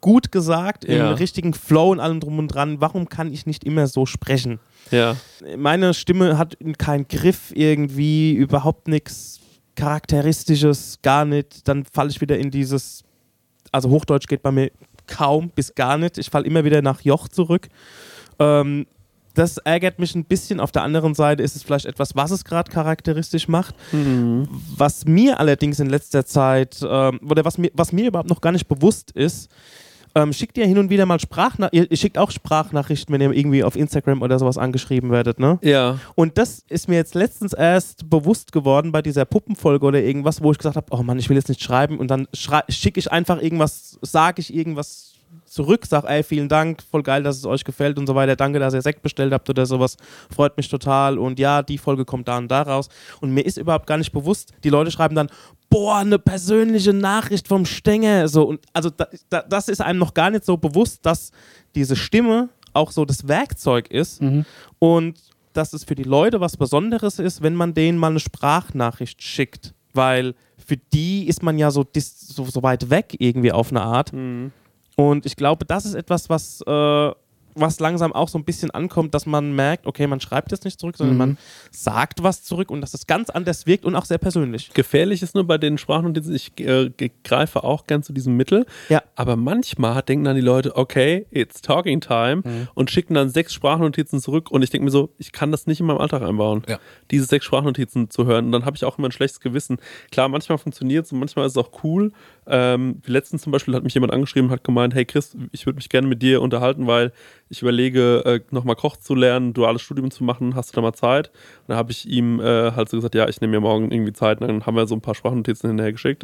gut gesagt, im richtigen Flow und allem drum und dran. Warum kann ich nicht immer so sprechen? Ja. Meine Stimme hat keinen Griff irgendwie, überhaupt nichts Charakteristisches, gar nicht. Dann falle ich wieder in dieses, also Hochdeutsch geht bei mir kaum bis gar nicht. Ich falle immer wieder nach Joch zurück. Das ärgert mich ein bisschen. Auf der anderen Seite ist es vielleicht etwas, was es gerade charakteristisch macht. Mhm. Was mir allerdings in letzter Zeit, oder was mir überhaupt noch gar nicht bewusst ist, schickt ihr hin und wieder mal Sprachnachrichten. Ihr schickt auch Sprachnachrichten, wenn ihr irgendwie auf Instagram oder sowas angeschrieben werdet, ne? Ja. Und das ist mir jetzt letztens erst bewusst geworden bei dieser Puppenfolge oder irgendwas, wo ich gesagt habe, oh Mann, ich will jetzt nicht schreiben. Und dann schicke ich einfach irgendwas, sage ich irgendwas zurück, sag, ey, vielen Dank, voll geil, dass es euch gefällt und so weiter, danke, dass ihr Sekt bestellt habt oder sowas, freut mich total und ja, die Folge kommt da und da raus und mir ist überhaupt gar nicht bewusst, die Leute schreiben dann, boah, eine persönliche Nachricht vom Stänger, so und also das ist einem noch gar nicht so bewusst, dass diese Stimme auch so das Werkzeug ist und dass es für die Leute was Besonderes ist, wenn man denen mal eine Sprachnachricht schickt, weil für die ist man ja so weit weg irgendwie auf eine Art. Mhm. Und ich glaube, das ist etwas, was langsam auch so ein bisschen ankommt, dass man merkt, okay, man schreibt jetzt nicht zurück, sondern man sagt was zurück und dass das ganz anders wirkt und auch sehr persönlich. Gefährlich ist nur bei den Sprachnotizen, ich greife auch gern zu diesem Mittel, aber manchmal denken dann die Leute, okay, it's talking time und schicken dann 6 Sprachnotizen zurück und ich denke mir so, ich kann das nicht in meinem Alltag einbauen, diese 6 Sprachnotizen zu hören und dann habe ich auch immer ein schlechtes Gewissen. Klar, manchmal funktioniert es und manchmal ist es auch cool. Letztens zum Beispiel hat mich jemand angeschrieben und hat gemeint, hey Chris, ich würde mich gerne mit dir unterhalten, weil ich überlege, nochmal Koch zu lernen, duales Studium zu machen, hast du da mal Zeit? Und dann habe ich ihm halt so gesagt, ja, ich nehme mir morgen irgendwie Zeit, und dann haben wir so ein paar Sprachnotizen hinterher geschickt.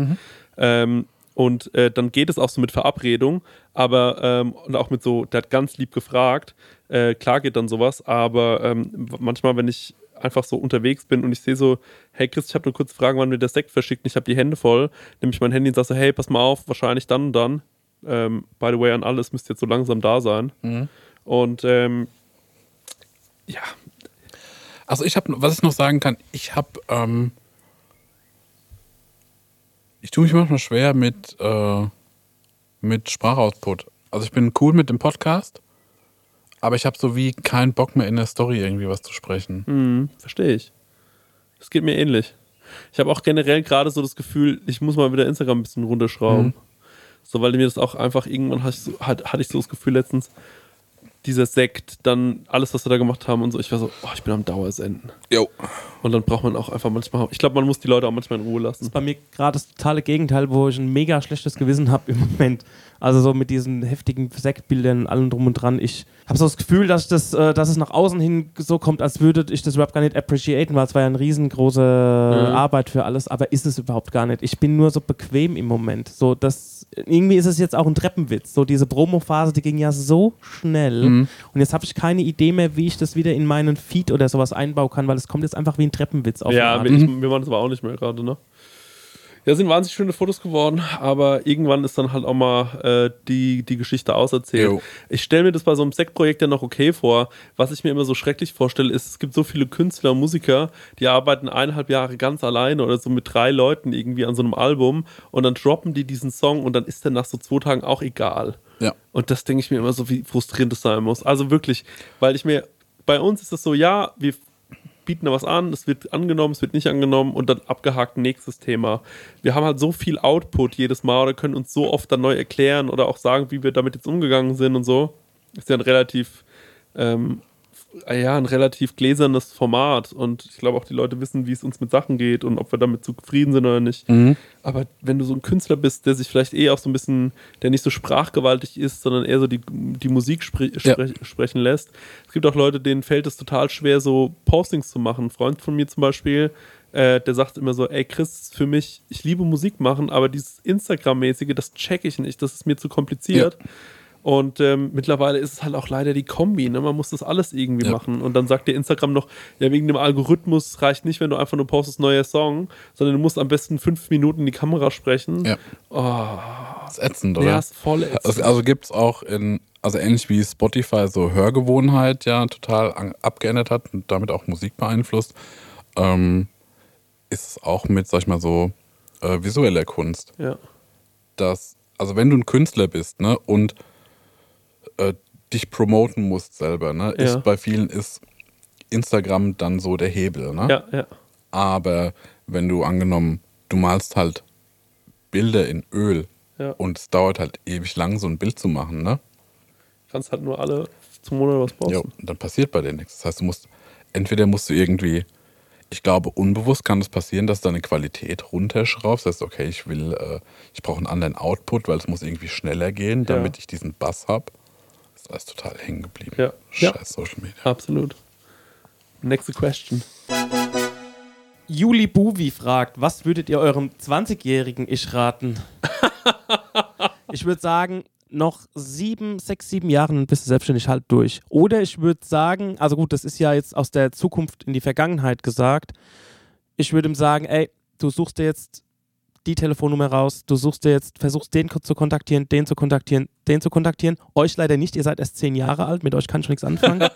Mhm. Und dann geht es auch so mit Verabredung, aber und auch mit so, der hat ganz lieb gefragt, klar geht dann sowas, aber manchmal, wenn ich einfach so unterwegs bin und ich sehe so, hey Chris, ich habe nur kurz Fragen, wann mir der Sekt verschickt und ich habe die Hände voll, nehme ich mein Handy und sage so, hey, pass mal auf, wahrscheinlich dann und dann. By the way, an alles müsst jetzt so langsam da sein. Mhm. Und ja. Also ich habe, was ich noch sagen kann, ich tue mich manchmal schwer mit Sprachoutput. Also ich bin cool mit dem Podcast, aber ich habe so wie keinen Bock mehr in der Story irgendwie was zu sprechen. Mhm, verstehe ich. Das geht mir ähnlich. Ich habe auch generell gerade so das Gefühl, ich muss mal wieder Instagram ein bisschen runterschrauben. Mhm. So, weil mir das auch einfach irgendwann hatte ich so das Gefühl letztens, dieser Sekt, dann alles, was wir da gemacht haben und so. Ich war so, oh, ich bin am Dauersenden. Jo. Und dann braucht man auch einfach manchmal, ich glaube, man muss die Leute auch manchmal in Ruhe lassen. Das ist bei mir gerade das totale Gegenteil, wo ich ein mega schlechtes Gewissen habe im Moment. Also so mit diesen heftigen Sektbildern und allem drum und dran. Ich habe so das Gefühl, dass es nach außen hin so kommt, als würde ich das Rap gar nicht appreciaten, weil es war ja eine riesengroße Arbeit für alles, aber ist es überhaupt gar nicht. Ich bin nur so bequem im Moment. So, das, irgendwie ist es jetzt auch ein Treppenwitz. So diese Promo-Phase, die ging ja so schnell. Mhm. Und jetzt habe ich keine Idee mehr, wie ich das wieder in meinen Feed oder sowas einbauen kann, weil es kommt jetzt einfach wie ein Treppenwitz auf. Ja, wir machen das aber auch nicht mehr gerade, ne? Ja, sind wahnsinnig schöne Fotos geworden, aber irgendwann ist dann halt auch mal die Geschichte auserzählt. Jo. Ich stelle mir das bei so einem Sektprojekt ja noch okay vor. Was ich mir immer so schrecklich vorstelle, ist, es gibt so viele Künstler, Musiker, die arbeiten 1,5 Jahre ganz alleine oder so mit 3 Leuten irgendwie an so einem Album und dann droppen die diesen Song und dann ist der nach so 2 Tagen auch egal. Ja. Und das denke ich mir immer so, wie frustrierend das sein muss. Also wirklich, weil bei uns ist es so, ja, wir bieten da was an, es wird angenommen, es wird nicht angenommen und dann abgehakt, nächstes Thema. Wir haben halt so viel Output jedes Mal oder können uns so oft dann neu erklären oder auch sagen, wie wir damit jetzt umgegangen sind und so. Ist ja ein relativ, gläsernes Format und ich glaube auch die Leute wissen, wie es uns mit Sachen geht und ob wir damit zufrieden sind oder nicht. Mhm. Aber wenn du so ein Künstler bist, der sich vielleicht eher auch so ein bisschen, der nicht so sprachgewaltig ist, sondern eher so die Musik sprechen lässt. Es gibt auch Leute, denen fällt es total schwer, so Postings zu machen. Ein Freund von mir zum Beispiel, der sagt immer so, ey Chris, für mich, ich liebe Musik machen, aber dieses Instagram-mäßige, das checke ich nicht, das ist mir zu kompliziert. Ja. Und mittlerweile ist es halt auch leider die Kombi, ne? Man muss das alles irgendwie machen. Und dann sagt dir Instagram noch, ja, wegen dem Algorithmus reicht nicht, wenn du einfach nur postest, neuer Song, sondern du musst am besten 5 Minuten in die Kamera sprechen. Ja. Oh. Das ist ätzend, oder? Ja, ist voll ätzend. Also gibt es auch ähnlich wie Spotify so Hörgewohnheit ja total abgeändert hat und damit auch Musik beeinflusst, ist es auch mit, sag ich mal so, visueller Kunst. Ja. Also wenn du ein Künstler bist, ne, und dich promoten musst selber. Ne? Ja. Bei vielen ist Instagram dann so der Hebel. Ne? Ja, ja. Aber wenn du angenommen, du malst halt Bilder in Öl und es dauert halt ewig lang, so ein Bild zu machen. Ne? Du kannst halt nur alle zum Monat was posten. Ja, und dann passiert bei dir nichts. Das heißt, musst du irgendwie, ich glaube, unbewusst kann es passieren, dass deine Qualität runterschraubst. Das heißt, okay, ich brauche einen anderen Output, weil es muss irgendwie schneller gehen, damit ich diesen Bass habe. Das ist total hängen geblieben. Ja. Scheiß Social Media. Absolut. Next question. Juli Buwi fragt, was würdet ihr eurem 20-jährigen Ich raten? Ich würde sagen, noch 6, 7 Jahren und bist du selbstständig halt durch. Oder ich würde sagen, also gut, das ist ja jetzt aus der Zukunft in die Vergangenheit gesagt. Ich würde ihm sagen, ey, du suchst dir jetzt die Telefonnummer raus, versuchst den zu kontaktieren, den zu kontaktieren. Euch leider nicht, ihr seid erst 10 Jahre alt, mit euch kann ich nichts anfangen.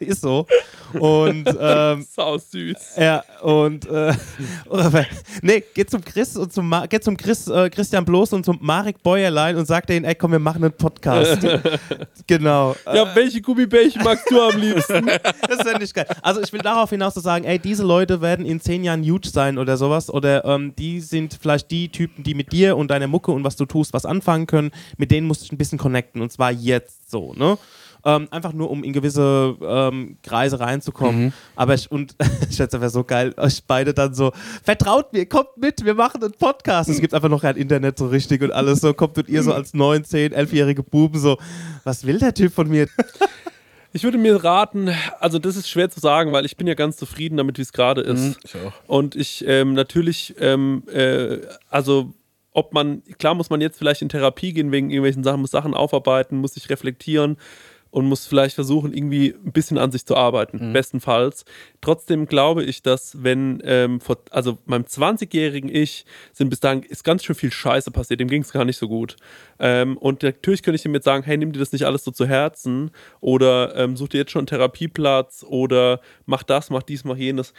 Ist so. Und sau süß. Ja, und geht zum Chris und Christian Bloß und zum Marek Bäuerlein und sagt denen, ey komm, wir machen einen Podcast. Genau. Ja, welche Gummibärchen magst du am liebsten? Das wäre nicht geil. Also ich will darauf hinaus zu sagen, ey, diese Leute werden in 10 Jahren huge sein oder sowas oder die sind vielleicht die Typen, die mit dir und deiner Mucke und was du tust, was anfangen können. Mit denen musst du ein bisschen connecten und zwar jetzt so, ne? einfach nur, um in gewisse Kreise reinzukommen. Mhm. Aber ich schätze, das wäre so geil, euch beide dann so, vertraut mir, kommt mit, wir machen einen Podcast. Es gibt einfach noch kein Internet so richtig und alles so, kommt und ihr so als 9, 10, 11-jährige Buben so, was will der Typ von mir? Ich würde mir raten, also das ist schwer zu sagen, weil ich bin ja ganz zufrieden damit, wie es gerade ist. Mhm, ich auch. Und ich natürlich, also ob man, klar muss man jetzt vielleicht in Therapie gehen wegen irgendwelchen Sachen, muss Sachen aufarbeiten, muss sich reflektieren und muss vielleicht versuchen, irgendwie ein bisschen an sich zu arbeiten, bestenfalls. Trotzdem glaube ich, dass wenn, also meinem 20-jährigen Ich sind bis dahin, ist ganz schön viel Scheiße passiert, dem ging es gar nicht so gut. Und natürlich könnte ich ihm jetzt sagen, hey, nimm dir das nicht alles so zu Herzen oder such dir jetzt schon einen Therapieplatz oder mach das, mach dies, mach jenes.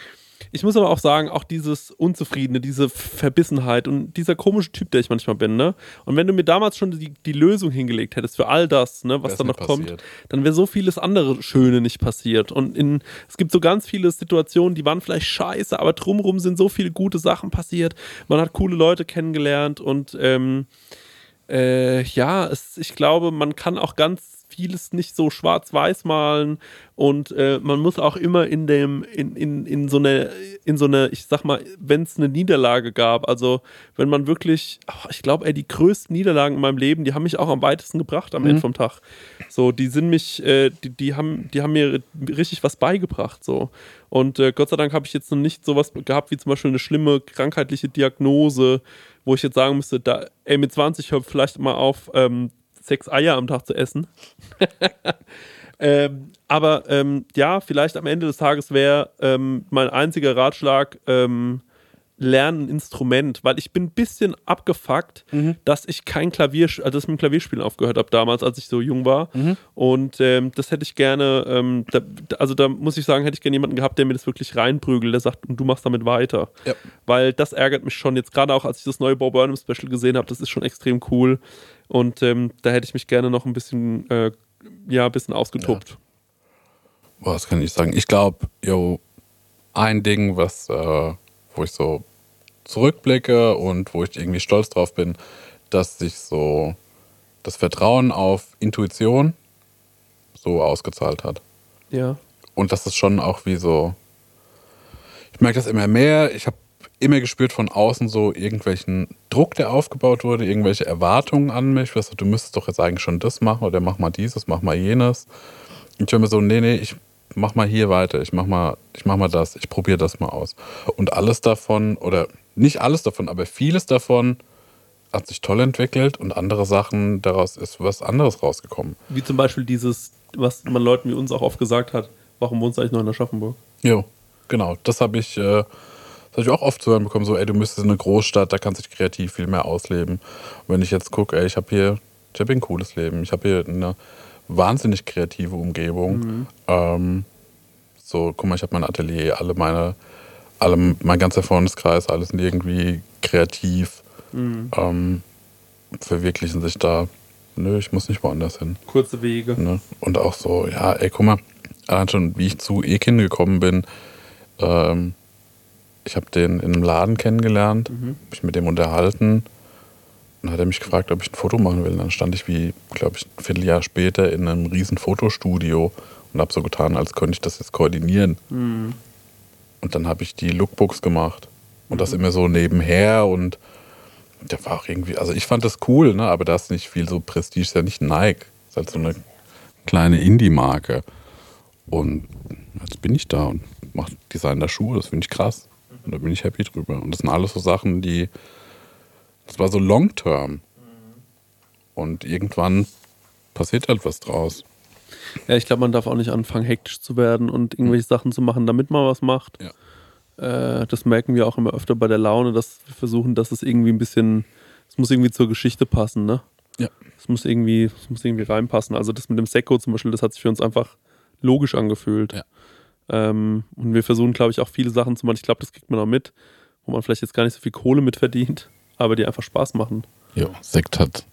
Ich muss aber auch sagen, auch dieses Unzufriedene, diese Verbissenheit und dieser komische Typ, der ich manchmal bin, ne? Und wenn du mir damals schon die Lösung hingelegt hättest für all das, ne, was da noch kommt, dann wäre so vieles andere Schöne nicht passiert. Und es gibt so ganz viele Situationen, die waren vielleicht scheiße, aber drumherum sind so viele gute Sachen passiert. Man hat coole Leute kennengelernt und ich glaube, man kann auch ganz vieles nicht so schwarz-weiß malen und man muss auch immer in so eine, ich sag mal, wenn es eine Niederlage gab, also wenn man wirklich, ich glaube, die größten Niederlagen in meinem Leben, die haben mich auch am weitesten gebracht am Ende vom Tag. So, die sind mich, die haben mir richtig was beigebracht, so. Und Gott sei Dank habe ich jetzt noch nicht sowas gehabt wie zum Beispiel eine schlimme krankheitliche Diagnose, wo ich jetzt sagen müsste, da, mit 20 hör vielleicht mal auf, 6 Eier am Tag zu essen. Vielleicht am Ende des Tages wäre mein einziger Ratschlag, lernen ein Instrument, weil ich bin ein bisschen abgefuckt, dass ich dass ich mit dem Klavierspielen aufgehört habe damals, als ich so jung war. Und das hätte ich gerne, da muss ich sagen, hätte ich gerne jemanden gehabt, der mir das wirklich reinprügelt, der sagt, du machst damit weiter. Ja. Weil das ärgert mich schon jetzt, gerade auch als ich das neue Bo Burnham Special gesehen habe, das ist schon extrem cool. Und da hätte ich mich gerne noch ein bisschen, bisschen ausgetobt. Ja. Boah, das kann ich sagen. Ich glaube, ein Ding, was wo ich so zurückblicke und wo ich irgendwie stolz drauf bin, dass sich so das Vertrauen auf Intuition so ausgezahlt hat. Ja. Und das ist schon auch wie so, ich merke das immer mehr, ich habe immer gespürt von außen so irgendwelchen Druck, der aufgebaut wurde, irgendwelche Erwartungen an mich, weißt du müsstest doch jetzt eigentlich schon das machen oder mach mal dieses, mach mal jenes. Und ich höre mir so, nee, ich mach mal hier weiter, ich mach mal das, ich probiere das mal aus. Und alles davon, oder nicht alles davon, aber vieles davon hat sich toll entwickelt und andere Sachen, daraus ist was anderes rausgekommen. Wie zum Beispiel dieses, was man Leuten wie uns auch oft gesagt hat, warum wohnst du eigentlich noch in Aschaffenburg? Jo, genau, das habe ich, auch oft zu hören bekommen, so ey, du müsstest in eine Großstadt, da kannst du dich kreativ viel mehr ausleben. Und wenn ich jetzt gucke, ey, ich hab hier ein cooles Leben, ich habe hier eine wahnsinnig kreative Umgebung. Guck mal, ich habe mein Atelier, mein ganzer Freundeskreis, alles sind irgendwie kreativ, verwirklichen sich da. Nö, ich muss nicht woanders hin. Kurze Wege. Ne? Und auch so, ja, ey, guck mal, allein schon, wie ich zu Ekin gekommen bin, ich habe den in einem Laden kennengelernt, mich mit dem unterhalten. Dann hat er mich gefragt, ob ich ein Foto machen will. Dann stand ich ein Vierteljahr später in einem riesen Fotostudio und habe so getan, als könnte ich das jetzt koordinieren. Mhm. Und dann habe ich die Lookbooks gemacht. Und das immer so nebenher. Und da war auch irgendwie, also ich fand das cool, ne? Aber da ist nicht viel so Prestige, ist ja nicht Nike. Ist halt so eine kleine Indie-Marke. Und jetzt bin ich da und mache Design der Schuhe. Das finde ich krass. Und da bin ich happy drüber. Und das sind alles so Sachen, das war so long-term. Und irgendwann passiert halt was draus. Ja, ich glaube, man darf auch nicht anfangen, hektisch zu werden und irgendwelche Sachen zu machen, damit man was macht. Ja. Das merken wir auch immer öfter bei der Laune, dass wir versuchen, dass es irgendwie ein bisschen, es muss irgendwie zur Geschichte passen, ne? Ja. Es muss irgendwie reinpassen. Also das mit dem Sekko zum Beispiel, das hat sich für uns einfach logisch angefühlt. Ja. Und wir versuchen, glaube ich, auch viele Sachen zu machen. Ich glaube, das kriegt man auch mit, wo man vielleicht jetzt gar nicht so viel Kohle mit verdient, aber die einfach Spaß machen. Ja, Sekt hat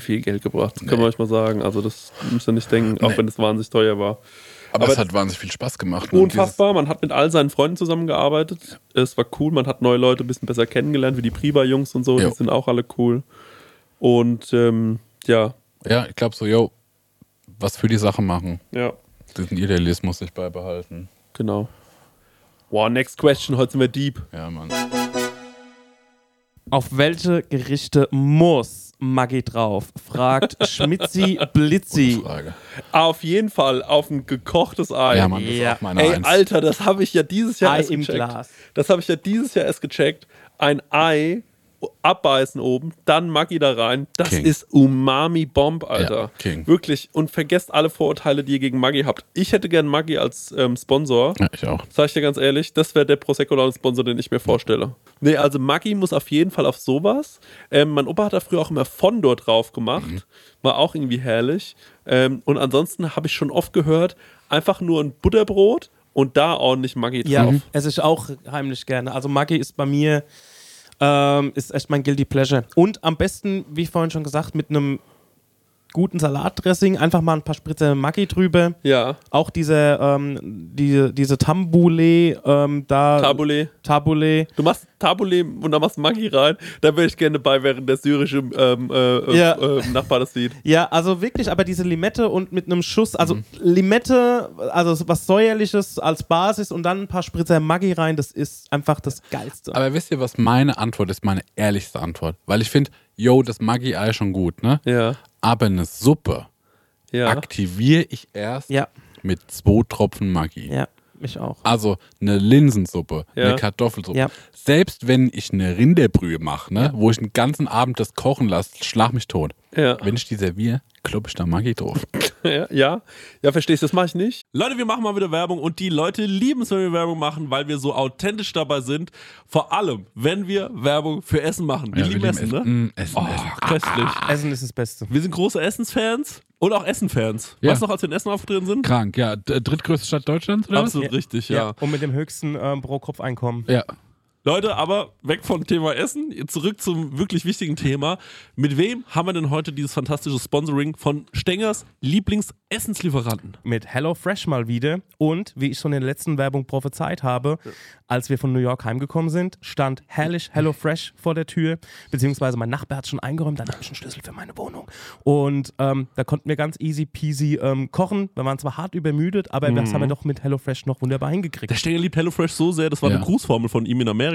viel Geld gebracht, das kann man euch mal sagen. Also das müsst ihr nicht denken, auch wenn es wahnsinnig teuer war. Aber es hat wahnsinnig viel Spaß gemacht. Unfassbar, man hat mit all seinen Freunden zusammengearbeitet. Ja. Es war cool, man hat neue Leute ein bisschen besser kennengelernt, wie die Priba-Jungs und so, die sind auch alle cool. Und ja. Ja, ich glaube so, was für die Sache machen. Ja. Diesen Idealismus nicht beibehalten. Genau. Wow, next question, heute sind wir deep. Ja, Mann. Auf welche Gerichte muss Maggi drauf? Fragt Schmitzi Blitzi. Auf jeden Fall auf ein gekochtes Ei. Ja, Mann, das ist auch meine Eins. Alter, das habe ich ja dieses Jahr erst gecheckt. Ei im Glas. Das habe ich ja dieses Jahr erst gecheckt. Ein Ei abbeißen oben, dann Maggi da rein. Das King. Ist Umami-Bomb, Alter. Ja, King. Wirklich. Und vergesst alle Vorurteile, die ihr gegen Maggi habt. Ich hätte gern Maggi als Sponsor. Ja, ich auch. Sag ich dir ganz ehrlich, das wäre der Prosecco-Laune-Sponsor, den ich mir vorstelle. Nee, also Maggi muss auf jeden Fall auf sowas. Mein Opa hat da früher auch immer Fondor drauf gemacht. Mhm. War auch irgendwie herrlich. Und ansonsten habe ich schon oft gehört, einfach nur ein Butterbrot und da ordentlich Maggi drauf. Ja, es ist auch heimlich gerne. Also Maggi ist bei mir ist echt mein Guilty Pleasure. Und am besten, wie vorhin schon gesagt, mit einem guten Salatdressing, einfach mal ein paar Spritzer Maggi drüber. Ja. Auch diese Tamboulet, Taboulet. Du machst Taboulet und dann machst Maggi rein. Da wäre ich gerne bei, während der syrische Nachbar das sieht. Ja, also wirklich, aber diese Limette und mit einem Schuss, also Limette, also was Säuerliches als Basis und dann ein paar Spritzer Maggi rein, das ist einfach das Geilste. Aber wisst ihr, was meine Antwort ist, meine ehrlichste Antwort? Weil ich finde, das Maggi-Ei schon gut, ne? Ja. Aber eine Suppe aktiviere ich erst mit 2 Tropfen Maggi. Ja, mich auch. Also eine Linsensuppe, eine Kartoffelsuppe. Ja. Selbst wenn ich eine Rinderbrühe mache, ne, wo ich den ganzen Abend das kochen lasse, schlag mich tot. Ja. Wenn ich die serviere, kloppe ich da Maggi drauf. Ja, verstehst du, das mache ich nicht. Leute, wir machen mal wieder Werbung und die Leute lieben es, wenn wir Werbung machen, weil wir so authentisch dabei sind. Vor allem, wenn wir Werbung für Essen machen. Die lieben Essen, ne? Essen. Köstlich. Essen ist das Beste. Wir sind große Essensfans und auch Essenfans. Ja. Weißt du noch, als wir in Essen aufgetreten sind? Krank, ja. Drittgrößte Stadt Deutschlands, oder? Absolut richtig, ja. Und mit dem höchsten Pro-Kopf-Einkommen. Ja. Leute, aber weg vom Thema Essen, zurück zum wirklich wichtigen Thema. Mit wem haben wir denn heute dieses fantastische Sponsoring von Stengers Lieblingsessenslieferanten? Mit HelloFresh mal wieder. Und wie ich schon in der letzten Werbung prophezeit habe, als wir von New York heimgekommen sind, stand herrlich HelloFresh vor der Tür. Beziehungsweise mein Nachbar hat schon eingeräumt, dann habe ich einen Schlüssel für meine Wohnung. Und da konnten wir ganz easy peasy kochen. Wir waren zwar hart übermüdet, aber das haben wir doch mit HelloFresh noch wunderbar hingekriegt. Der Stenger liebt HelloFresh so sehr, das war eine Grußformel von ihm in Amerika.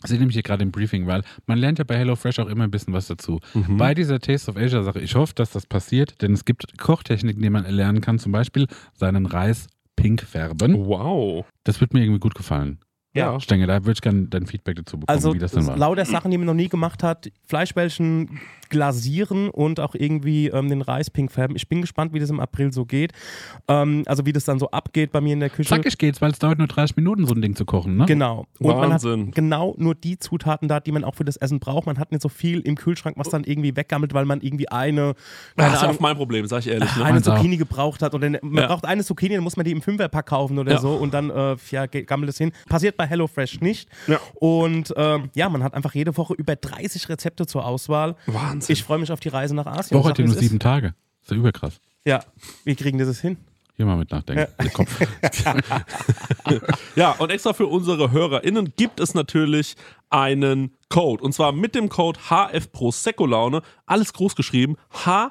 Das ist nämlich hier gerade im Briefing, weil man lernt ja bei HelloFresh auch immer ein bisschen was dazu. Bei dieser Taste of Asia Sache, ich hoffe, dass das passiert, denn es gibt Kochtechniken, die man erlernen kann, zum Beispiel seinen Reis pink färben. Wow. Das wird mir irgendwie gut gefallen. Ja. Stenge, da würde ich gerne dein Feedback dazu bekommen, wie das denn war. Also lauter Sachen, die man noch nie gemacht hat, Fleischbällchen glasieren und auch irgendwie den Reis pink färben. Ich bin gespannt, wie das im April so geht. Also wie das dann so abgeht bei mir in der Küche. Zackig geht's, weil es dauert nur 30 Minuten, so ein Ding zu kochen, ne? Genau. Und Wahnsinn. Man hat genau nur die Zutaten da, die man auch für das Essen braucht. Man hat nicht so viel im Kühlschrank, was dann irgendwie weggammelt, weil man irgendwie das ist auch mein Problem, sag ich ehrlich. Eine Zucchini gebraucht hat. Oder man braucht eine Zucchini, dann muss man die im 5er-Pack kaufen oder so und dann gammelt es hin. Passiert bei HelloFresh nicht. Ja. Und man hat einfach jede Woche über 30 Rezepte zur Auswahl. Wahnsinn. Ich freue mich auf die Reise nach Asien. Woche nur 7 Tage. Das ist ja überkrass. Ja, wir kriegen das hin. Hier mal mit nachdenken. Ja. Kopf. Ja, und extra für unsere HörerInnen gibt es natürlich einen Code. Und zwar mit dem Code HF Prosecco-Laune, alles groß geschrieben, HF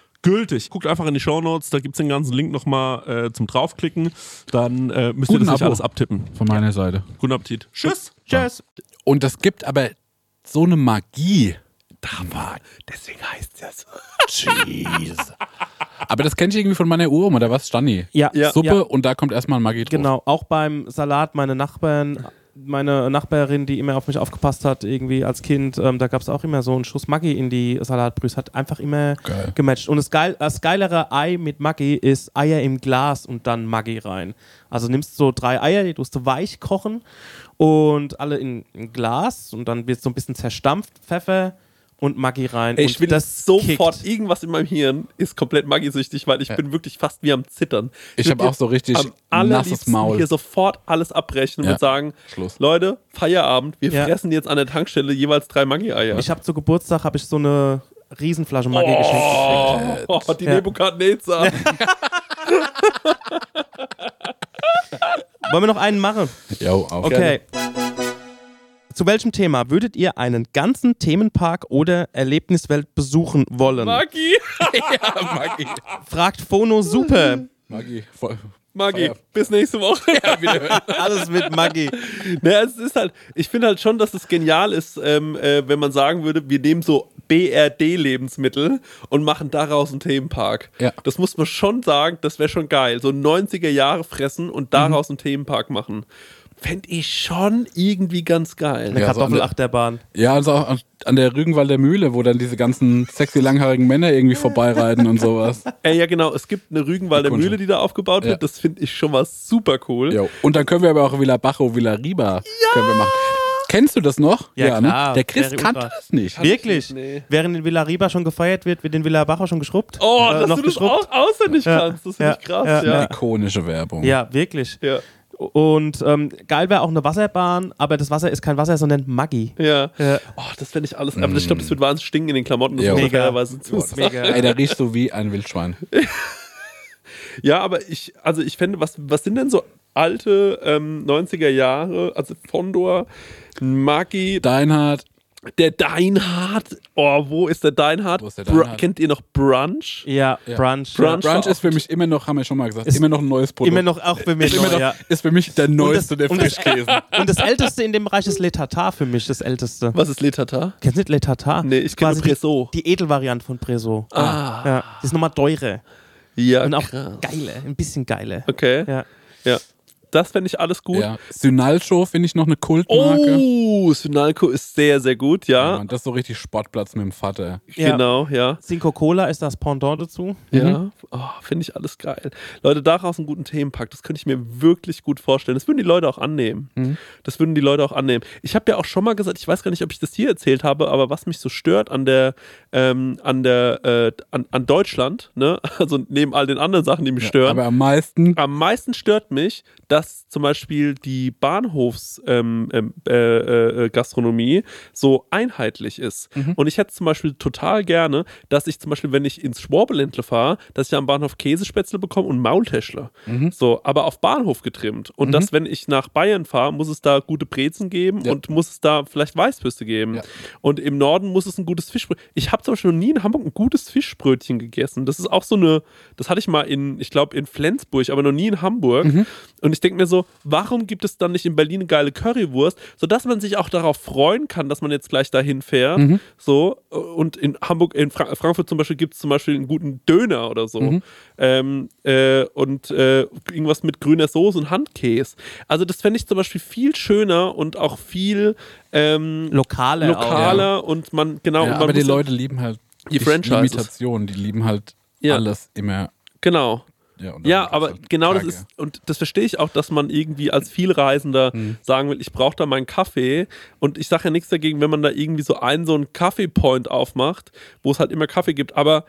gültig. Guckt einfach in die Shownotes, da gibt's den ganzen Link nochmal zum draufklicken. Dann müsst ihr das nicht alles abtippen. Von meiner Seite. Guten Appetit. Tschüss. Tschüss. Und das gibt aber so eine Magie. Deswegen heißt es ja so. Jeez. Aber das kenne ich irgendwie von meiner Uroma, da war es Stani. Ja. Suppe und da kommt erstmal Maggi drauf. Genau, auch beim Salat meine Nachbarin, die immer auf mich aufgepasst hat, irgendwie als Kind, da gab es auch immer so einen Schuss Maggi in die Salatbrühe. Hat einfach immer gematcht. Und das geilere Ei mit Maggi ist Eier im Glas und dann Maggi rein. Also nimmst du so 3 Eier, die tust du weich kochen und alle in ein Glas und dann wird es so ein bisschen zerstampft, Pfeffer und Maggi rein. Ey, ich will das sofort kickt. Irgendwas in meinem Hirn ist komplett Maggi-süchtig, weil ich bin wirklich fast wie am Zittern. Ich habe auch so richtig nasses Maul. Hier sofort alles abbrechen und sagen, Schluss. Leute, Feierabend, wir fressen jetzt an der Tankstelle jeweils 3 Maggi-Eier. Ich habe zu Geburtstag so eine Riesenflasche Maggi geschenkt. Oh, die Nebukadnezar. Wollen wir noch einen machen? Jo, auch. Okay. Gerne. Zu welchem Thema würdet ihr einen ganzen Themenpark oder Erlebniswelt besuchen wollen? Maggi! Maggi. Fragt Fono Super. Maggi, bis nächste Woche. Ja, wieder. Alles mit Maggi. Naja, es ist halt, ich finde halt schon, dass es genial ist, wenn man sagen würde, wir nehmen so BRD-Lebensmittel und machen daraus einen Themenpark. Ja. Das muss man schon sagen, das wäre schon geil. So 90er Jahre fressen und daraus einen Themenpark machen. Fände ich schon irgendwie ganz geil. Eine Kartoffelachterbahn. Ja, also auch an der Rügenwalder Mühle, wo dann diese ganzen sexy langhaarigen Männer irgendwie vorbeireiten und sowas. Ja, genau. Es gibt eine Rügenwalder Mühle, die da aufgebaut wird. Das finde ich schon mal super cool. Jo. Und dann können wir aber auch Villa Bajo, Villa Riba können wir machen. Kennst du das noch? Ja, klar. Ne? Der Chris kannte das nicht. Wirklich? Nee. Während in Villa Riba schon gefeiert wird, wird in Villa Bajo schon geschrubbt. Oh, dass noch du das geschrubbt. Auch auswendig kannst. Das finde ich krass. Ja. Ikonische Werbung. Ja, wirklich. Ja. Und geil wäre auch eine Wasserbahn, aber das Wasser ist kein Wasser, sondern Maggi. Ja. Oh, das fände ich alles. Aber ich glaube, das wird wahnsinnig stinken in den Klamotten. Das muss fairerweise zusagen. Ey, da riechst du wie ein Wildschwein. Ja, aber ich fände, was sind denn so alte 90er Jahre? Also Fondor, Maggi. Deinhard. Der Deinhard. Oh, wo ist der Deinhard? Kennt ihr noch Brunch? Ja. Brunch. Brunch ist für mich immer noch, haben wir schon mal gesagt, ist immer noch ein neues Produkt. Immer noch auch für mich. Ist für mich der neueste der Frischkäse. Und das älteste in dem Bereich ist Le Tartar für mich, das älteste. Was ist Le Tartar? Kennst du nicht Le Tartar? Nee, ich kenne Presso. Die Edelvariante von Presso. Ah. Ja. Das ist nochmal teure. Ja, und auch geile, ein bisschen geile. Okay. Ja. Das fände ich alles gut. Ja. Sinalco finde ich noch eine Kultmarke. Oh, Sinalco ist sehr, sehr gut, ja. Das ist so richtig Sportplatz mit dem Vater. Ja. Genau, ja. Cinco Cola ist das Pendant dazu. Ja, finde ich alles geil. Leute, daraus einen guten Themenpack, das könnte ich mir wirklich gut vorstellen. Das würden die Leute auch annehmen. Ich habe ja auch schon mal gesagt, ich weiß gar nicht, ob ich das hier erzählt habe, aber was mich so stört an Deutschland, ne? Also neben all den anderen Sachen, die mich stören. Aber am meisten stört mich, dass zum Beispiel die Bahnhofsgastronomie so einheitlich ist. Und ich hätte zum Beispiel total gerne, dass ich zum Beispiel, wenn ich ins Schwabeländle fahre, dass ich am Bahnhof Käsespätzle bekomme und Maultäschle. So, aber auf Bahnhof getrimmt. Und dass, wenn ich nach Bayern fahre, muss es da gute Brezen geben und muss es da vielleicht Weißbürste geben. Ja. Und im Norden muss es ein gutes Fischbrötchen. Ich habe zum Beispiel noch nie in Hamburg ein gutes Fischbrötchen gegessen. Das ist auch so eine, das hatte ich mal in Flensburg, aber noch nie in Hamburg. Und ich denke mir so, warum gibt es dann nicht in Berlin eine geile Currywurst, sodass man sich auch darauf freuen kann, dass man jetzt gleich dahin fährt. So, und in Hamburg, in Frankfurt zum Beispiel gibt es zum Beispiel einen guten Döner oder so. Irgendwas mit grüner Soße und Handkäse. Also das fände ich zum Beispiel viel schöner und auch viel lokaler auch, und man und man aber die Leute lieben halt die Franchises. Imitationen, die lieben halt alles immer. Genau. Ja, aber halt genau das ist, und das verstehe ich auch, dass man irgendwie als Vielreisender sagen will, ich brauche da meinen Kaffee, und ich sage ja nichts dagegen, wenn man da irgendwie so einen Kaffee-Point aufmacht, wo es halt immer Kaffee gibt, aber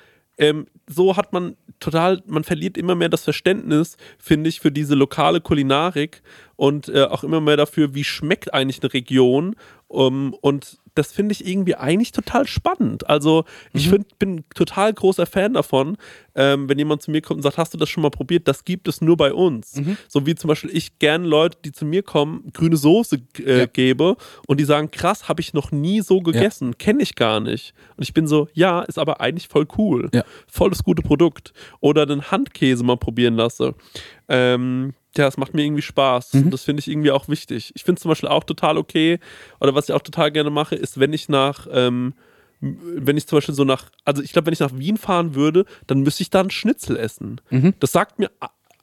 so hat man total, man verliert immer mehr das Verständnis, finde ich, für diese lokale Kulinarik und auch immer mehr dafür, wie schmeckt eigentlich eine Region. Und das finde ich irgendwie eigentlich total spannend. Also ich bin total großer Fan davon, wenn jemand zu mir kommt und sagt, hast du das schon mal probiert? Das gibt es nur bei uns. Mhm. So wie zum Beispiel ich gerne Leute, die zu mir kommen, grüne Soße gebe und die sagen, krass, habe ich noch nie so gegessen, kenne ich gar nicht. Und ich bin so, ja, ist aber eigentlich voll cool. Ja. Voll das gute Produkt. Oder den Handkäse mal probieren lasse. Ja, es macht mir irgendwie Spaß. Mhm. Das finde ich irgendwie auch wichtig. Ich finde es zum Beispiel auch total okay. Oder was ich auch total gerne mache, ist, wenn ich nach, wenn ich zum Beispiel so nach, also ich glaube, wenn ich nach Wien fahren würde, dann müsste ich da einen Schnitzel essen. Mhm. Das sagt mir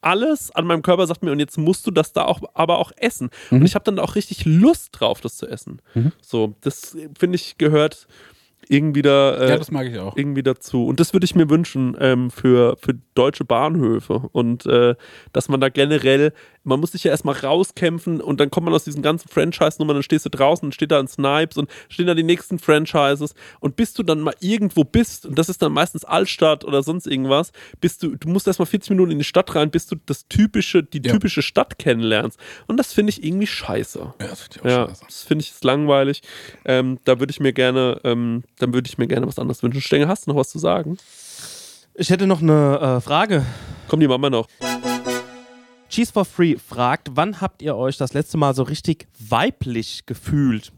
alles an meinem Körper, sagt mir, und jetzt musst du das da auch, aber auch essen. Mhm. Und ich habe dann auch richtig Lust drauf, das zu essen. Mhm. So, das finde ich gehört irgendwie da, ja, das mag ich auch. Irgendwie dazu. Und das würde ich mir wünschen für deutsche Bahnhöfe. Und dass man da generell, man muss sich ja erstmal rauskämpfen und dann kommt man aus diesen ganzen Franchise-Nummern, dann stehst du draußen und steht da in Snipes und stehen da die nächsten Franchises. Und bis du dann mal irgendwo bist, und das ist dann meistens Altstadt oder sonst irgendwas, du musst erstmal 40 Minuten in die Stadt rein, bis du die typische Stadt kennenlernst. Und das finde ich irgendwie scheiße. Ja, das finde ich auch scheiße. Das finde ich langweilig. Da würde ich mir gerne, dann würde ich mir gerne was anderes wünschen. Stengel, hast du noch was zu sagen? Ich hätte noch eine Frage. Komm, die machen wir noch. Cheese for Free fragt, wann habt ihr euch das letzte Mal so richtig weiblich gefühlt?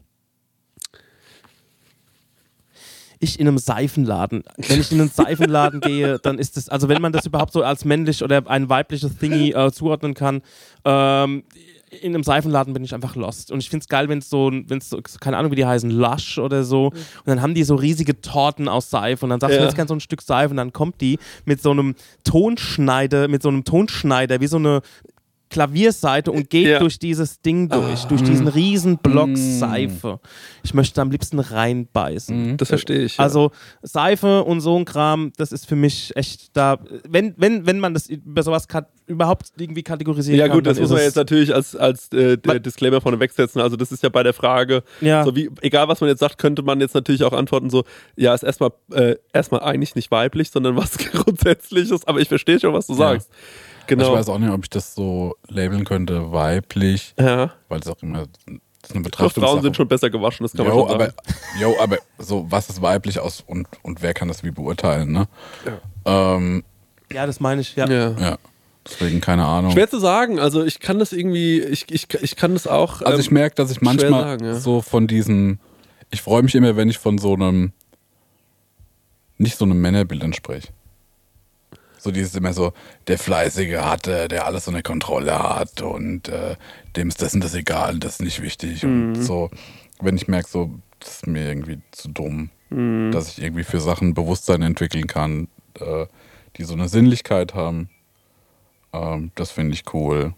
Ich in einem Seifenladen. Wenn ich in einen Seifenladen gehe, dann ist das, also wenn man das überhaupt so als männlich oder ein weibliches Thingy zuordnen kann, in einem Seifenladen bin ich einfach lost. Und ich finde es geil, wenn es so, keine Ahnung, wie die heißen, Lush oder so. Und dann haben die so riesige Torten aus Seife. Und dann sagst du, jetzt kannst du ein Stück Seife. Und dann kommt die mit so einem Tonschneider, wie so eine Klavierseite und geht durch dieses Ding durch diesen riesen Block Seife. Ich möchte da am liebsten reinbeißen. Das verstehe ich. Ja. Also Seife und so ein Kram, das ist für mich echt da, wenn man das über sowas überhaupt irgendwie kategorisieren kann. Ja gut, das muss man jetzt natürlich als Disclaimer vorne wegsetzen. Also das ist ja bei der Frage, so wie, egal was man jetzt sagt, könnte man jetzt natürlich auch antworten so, ja, ist erstmal eigentlich nicht weiblich, sondern was Grundsätzliches, aber ich verstehe schon, was du sagst. Genau. Ich weiß auch nicht, ob ich das so labeln könnte, weiblich, weil es auch immer eine Betrachtung ist. Frauen sind schon besser gewaschen, das kann man schon sagen. Aber so, was ist weiblich aus und wer kann das wie beurteilen, ne? Ja, das meine ich, ja. Deswegen keine Ahnung. Schwer zu sagen, also ich kann das irgendwie, ich kann das auch. Also ich merke, dass ich manchmal so von diesem, ich freue mich immer, wenn ich von so einem, nicht so einem Männerbild entspreche. So dieses immer so, der Fleißige hat, der alles unter Kontrolle hat und dem ist das und das egal, das ist nicht wichtig. Und so, wenn ich merke, so, das ist mir irgendwie zu dumm, dass ich irgendwie für Sachen Bewusstsein entwickeln kann, die so eine Sinnlichkeit haben, das finde ich cool.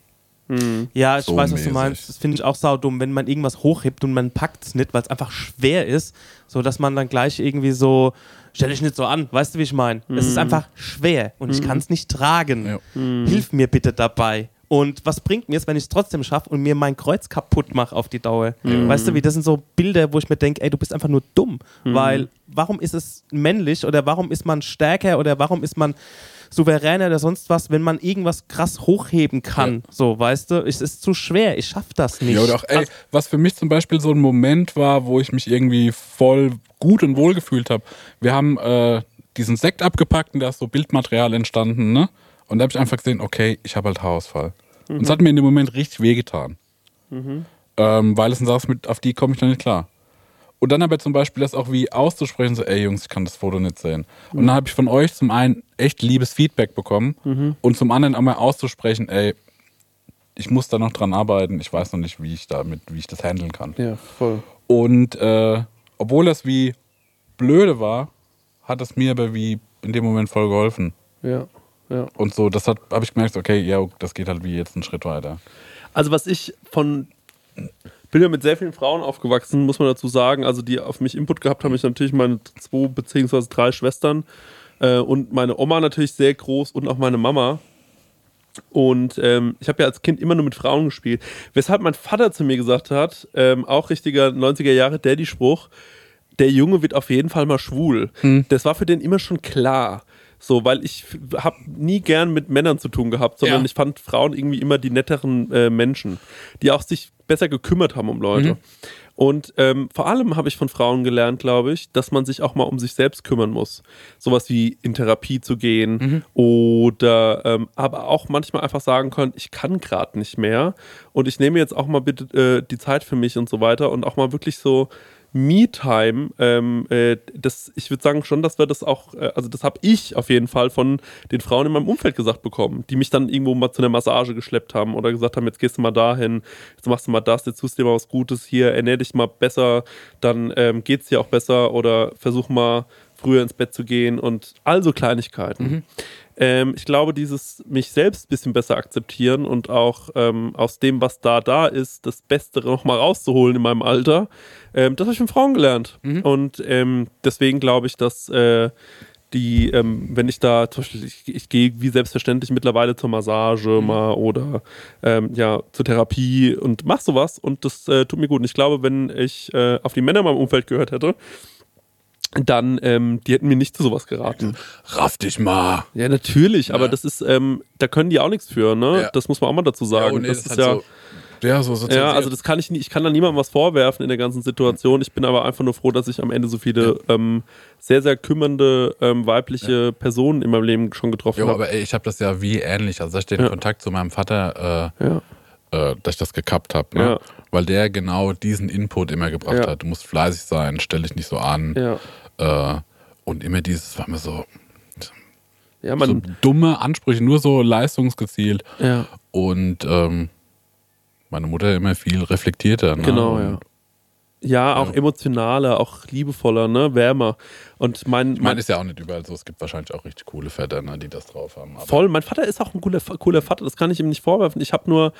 Ja, ich weiß, was du meinst. Das finde ich auch saudumm, wenn man irgendwas hochhebt und man packt es nicht, weil es einfach schwer ist, sodass man dann gleich irgendwie so, stell dich nicht so an, weißt du, wie ich meine? Es ist einfach schwer und ich kann es nicht tragen. Ja. Hilf mir bitte dabei. Und was bringt mir es, wenn ich es trotzdem schaffe und mir mein Kreuz kaputt mache auf die Dauer? Weißt du, wie das sind so Bilder, wo ich mir denke, ey, du bist einfach nur dumm, weil warum ist es männlich oder warum ist man stärker oder warum ist man souveräner oder sonst was, wenn man irgendwas krass hochheben kann, so, weißt du? Es ist zu schwer, ich schaff das nicht. Ja, oder auch, ey, was für mich zum Beispiel so ein Moment war, wo ich mich irgendwie voll gut und wohl gefühlt habe. Wir haben diesen Sekt abgepackt und da ist so Bildmaterial entstanden, ne? Und da habe ich einfach gesehen, okay, ich habe halt Haarausfall. Und es hat mir in dem Moment richtig wehgetan. Weil es ein Satz mit, auf die komme ich noch nicht klar. Und dann aber zum Beispiel das auch wie auszusprechen, so, ey Jungs, ich kann das Foto nicht sehen. Und dann habe ich von euch zum einen echt liebes Feedback bekommen und zum anderen auch mal auszusprechen, ey, ich muss da noch dran arbeiten, ich weiß noch nicht, wie ich das handeln kann. Ja, voll. Und obwohl das wie blöde war, hat es mir aber wie in dem Moment voll geholfen. Ja. Und so, das habe ich gemerkt, okay, ja, das geht halt wie jetzt einen Schritt weiter. Also was ich bin ja mit sehr vielen Frauen aufgewachsen, muss man dazu sagen. Also die auf mich Input gehabt haben, ich natürlich meine 2 bzw. 3 Schwestern und meine Oma natürlich sehr groß und auch meine Mama. Und ich habe ja als Kind immer nur mit Frauen gespielt. Weshalb mein Vater zu mir gesagt hat, auch richtiger 90er-Jahre-Daddy-Spruch, der Junge wird auf jeden Fall mal schwul. Das war für den immer schon klar. So, weil ich habe nie gern mit Männern zu tun gehabt, sondern ich fand Frauen irgendwie immer die netteren Menschen, die auch sich besser gekümmert haben um Leute. Mhm. Und vor allem habe ich von Frauen gelernt, glaube ich, dass man sich auch mal um sich selbst kümmern muss. Sowas wie in Therapie zu gehen oder aber auch manchmal einfach sagen können, ich kann gerade nicht mehr und ich nehme jetzt auch mal bitte die Zeit für mich und so weiter und auch mal wirklich so Me-Time, das, ich würde sagen schon, dass wir das auch, also das habe ich auf jeden Fall von den Frauen in meinem Umfeld gesagt bekommen, die mich dann irgendwo mal zu einer Massage geschleppt haben oder gesagt haben, jetzt gehst du mal dahin, jetzt machst du mal das, jetzt tust du dir mal was Gutes hier, ernähr dich mal besser, dann geht's dir auch besser oder versuch mal früher ins Bett zu gehen und also Kleinigkeiten. Mhm. Ich glaube, dieses mich selbst ein bisschen besser akzeptieren und auch aus dem, was da ist, das Beste nochmal rauszuholen in meinem Alter, das habe ich von Frauen gelernt. Mhm. Und deswegen glaube ich, dass die, wenn ich da, zum Beispiel, ich gehe wie selbstverständlich mittlerweile zur Massage mal oder zur Therapie und mach sowas und das tut mir gut. Und ich glaube, wenn ich auf die Männer in meinem Umfeld gehört hätte, dann, die hätten mir nicht zu sowas geraten. Raff dich mal. Ja, natürlich, aber das ist, da können die auch nichts für, ne? Ja. Das muss man auch mal dazu sagen. Ja, das ist halt ja, so also das kann ich nicht, ich kann da niemandem was vorwerfen in der ganzen Situation. Ich bin aber einfach nur froh, dass ich am Ende so viele sehr, sehr kümmernde weibliche Personen in meinem Leben schon getroffen habe. Ja, aber ey, ich habe das ja wie ähnlich. Also ich stehe in Kontakt zu meinem Vater, dass ich das gekappt habe, ne? Weil der genau diesen Input immer gebracht hat. Du musst fleißig sein, stell dich nicht so an. Ja. Und immer dieses war mir so, so dumme Ansprüche, nur so leistungsgezielt. Ja. Und meine Mutter immer viel reflektierter. Ne? Genau, ja. Ja, auch emotionaler, auch liebevoller, ne, wärmer. Und mein, ich meine, ist ja auch nicht überall so. Es gibt wahrscheinlich auch richtig coole Väter, ne, die das drauf haben. Aber voll, mein Vater ist auch ein cooler Vater, das kann ich ihm nicht vorwerfen. Ich habe nur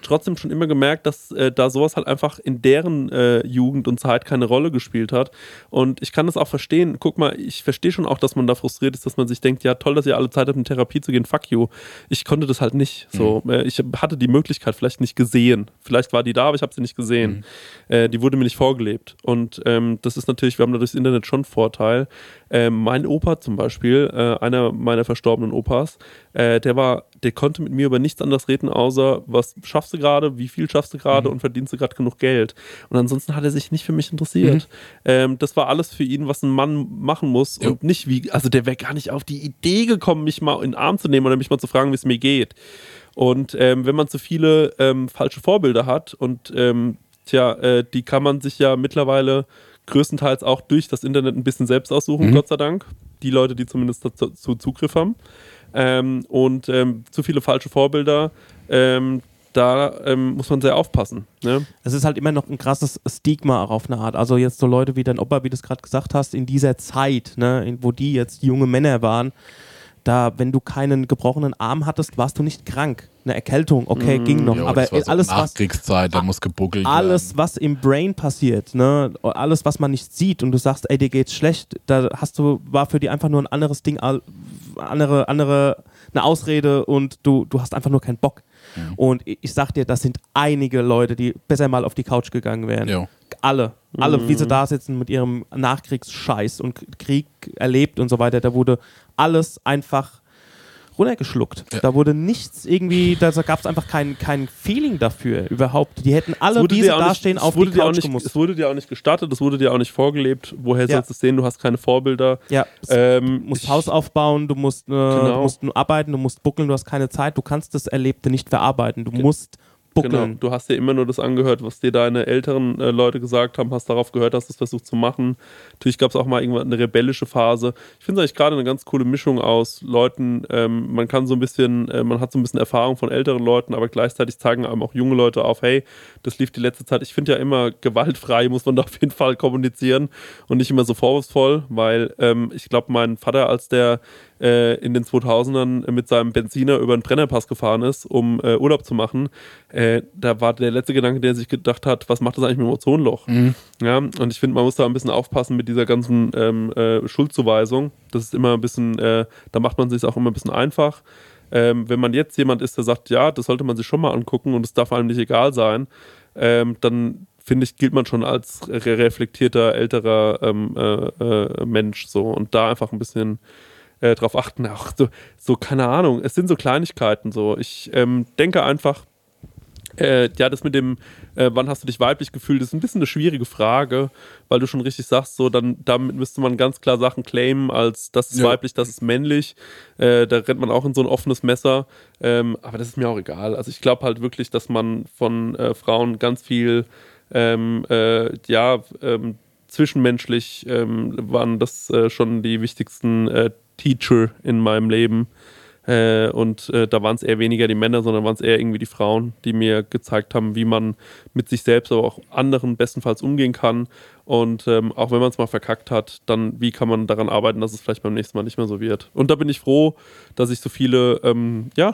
trotzdem schon immer gemerkt, dass da sowas halt einfach in deren Jugend und Zeit keine Rolle gespielt hat. Und ich kann das auch verstehen. Guck mal, ich verstehe schon auch, dass man da frustriert ist, dass man sich denkt, ja toll, dass ihr alle Zeit habt, in Therapie zu gehen, fuck you. Ich konnte das halt nicht. So, ich hatte die Möglichkeit vielleicht nicht gesehen. Vielleicht war die da, aber ich habe sie nicht gesehen. Die wurde mir nicht vorgelebt. Und das ist natürlich, wir haben da durchs Internet schon einen Vorteil. Mein Opa zum Beispiel, einer meiner verstorbenen Opas, der konnte mit mir über nichts anderes reden, außer was schaffst du gerade, wie viel schaffst du gerade und verdienst du gerade genug Geld. Und ansonsten hat er sich nicht für mich interessiert. Das war alles für ihn, was ein Mann machen muss und nicht wie, also der wäre gar nicht auf die Idee gekommen, mich mal in den Arm zu nehmen oder mich mal zu fragen, wie es mir geht. Und wenn man zu viele falsche Vorbilder hat und die kann man sich ja mittlerweile größtenteils auch durch das Internet ein bisschen selbst aussuchen, Gott sei Dank. Die Leute, die zumindest dazu Zugriff haben. Zu viele falsche Vorbilder, muss man sehr aufpassen. Ne? Es ist halt immer noch ein krasses Stigma auch auf eine Art. Also jetzt so Leute wie dein Opa, wie du es gerade gesagt hast, in dieser Zeit, ne, wo die jetzt junge Männer waren, da, wenn du keinen gebrochenen Arm hattest, warst du nicht krank. Eine Erkältung, okay, ging noch. Jo, aber so alles, Nachkriegszeit, da muss gebuckelt werden. Alles, was im Brain passiert, ne, alles, was man nicht sieht und du sagst, ey, dir geht's schlecht, da war für die einfach nur ein anderes Ding, eine Ausrede und du hast einfach nur keinen Bock. Ja. Und ich sag dir, das sind einige Leute, die besser mal auf die Couch gegangen wären. Jo. Alle, wie sie da sitzen mit ihrem Nachkriegsscheiß und Krieg erlebt und so weiter, da wurde alles einfach runtergeschluckt. Ja. Da wurde nichts irgendwie, da gab es einfach kein Feeling dafür überhaupt. Die hätten alle diese dastehen auf die Couch gemusst. Es wurde dir auch nicht gestattet, es wurde dir auch nicht vorgelebt. Woher sollst du es sehen? Du hast keine Vorbilder. Ja. Du musst Haus aufbauen, du musst nur arbeiten, du musst buckeln, du hast keine Zeit, du kannst das Erlebte nicht verarbeiten. Du musst buckeln. Genau. Du hast dir immer nur das angehört, was dir deine älteren Leute gesagt haben, hast darauf gehört, hast es versucht zu machen. Natürlich gab es auch mal irgendwann eine rebellische Phase. Ich finde es eigentlich gerade eine ganz coole Mischung aus Leuten, man kann so ein bisschen, man hat so ein bisschen Erfahrung von älteren Leuten, aber gleichzeitig zeigen einem auch junge Leute auf, hey, das lief die letzte Zeit. Ich finde ja immer, gewaltfrei muss man da auf jeden Fall kommunizieren und nicht immer so vorwurfsvoll, weil ich glaube, mein Vater, als der in den 2000ern mit seinem Benziner über den Brennerpass gefahren ist, um Urlaub zu machen, da war der letzte Gedanke, der sich gedacht hat, was macht das eigentlich mit dem Ozonloch? Mhm. Ja, und ich finde, man muss da ein bisschen aufpassen mit dieser ganzen Schuldzuweisung. Das ist immer ein bisschen, da macht man sich auch immer ein bisschen einfach. Wenn man jetzt jemand ist, der sagt, ja, das sollte man sich schon mal angucken und es darf einem nicht egal sein, dann finde ich, gilt man schon als reflektierter, älterer Mensch so und da einfach ein bisschen drauf achten. Ach, so, keine Ahnung. Es sind so Kleinigkeiten so. Ich denke einfach, ja, das mit dem, wann hast du dich weiblich gefühlt, ist ein bisschen eine schwierige Frage, weil du schon richtig sagst, so, dann damit müsste man ganz klar Sachen claimen, als das ist weiblich, das ist männlich. Da rennt man auch in so ein offenes Messer. Aber das ist mir auch egal. Also ich glaube halt wirklich, dass man von Frauen ganz viel zwischenmenschlich waren das schon die wichtigsten Teacher in meinem Leben. Und da waren es eher weniger die Männer, sondern waren es eher irgendwie die Frauen, die mir gezeigt haben, wie man mit sich selbst, aber auch anderen bestenfalls umgehen kann. Und auch wenn man es mal verkackt hat, dann wie kann man daran arbeiten, dass es vielleicht beim nächsten Mal nicht mehr so wird. Und da bin ich froh, dass ich so viele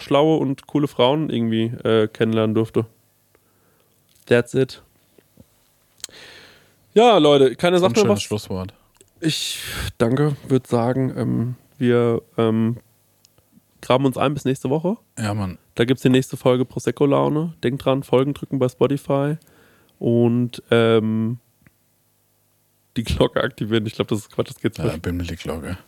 schlaue und coole Frauen irgendwie kennenlernen durfte. That's it. Ja, Leute, keine Sache mehr. Schönes Schlusswort. Ich danke, würde sagen, wir graben uns ein bis nächste Woche. Ja, Mann. Da gibt es die nächste Folge Prosecco-Laune. Denkt dran, Folgen drücken bei Spotify und die Glocke aktivieren. Ich glaube, das ist Quatsch, das geht's nicht. Ja, bimmel die Glocke.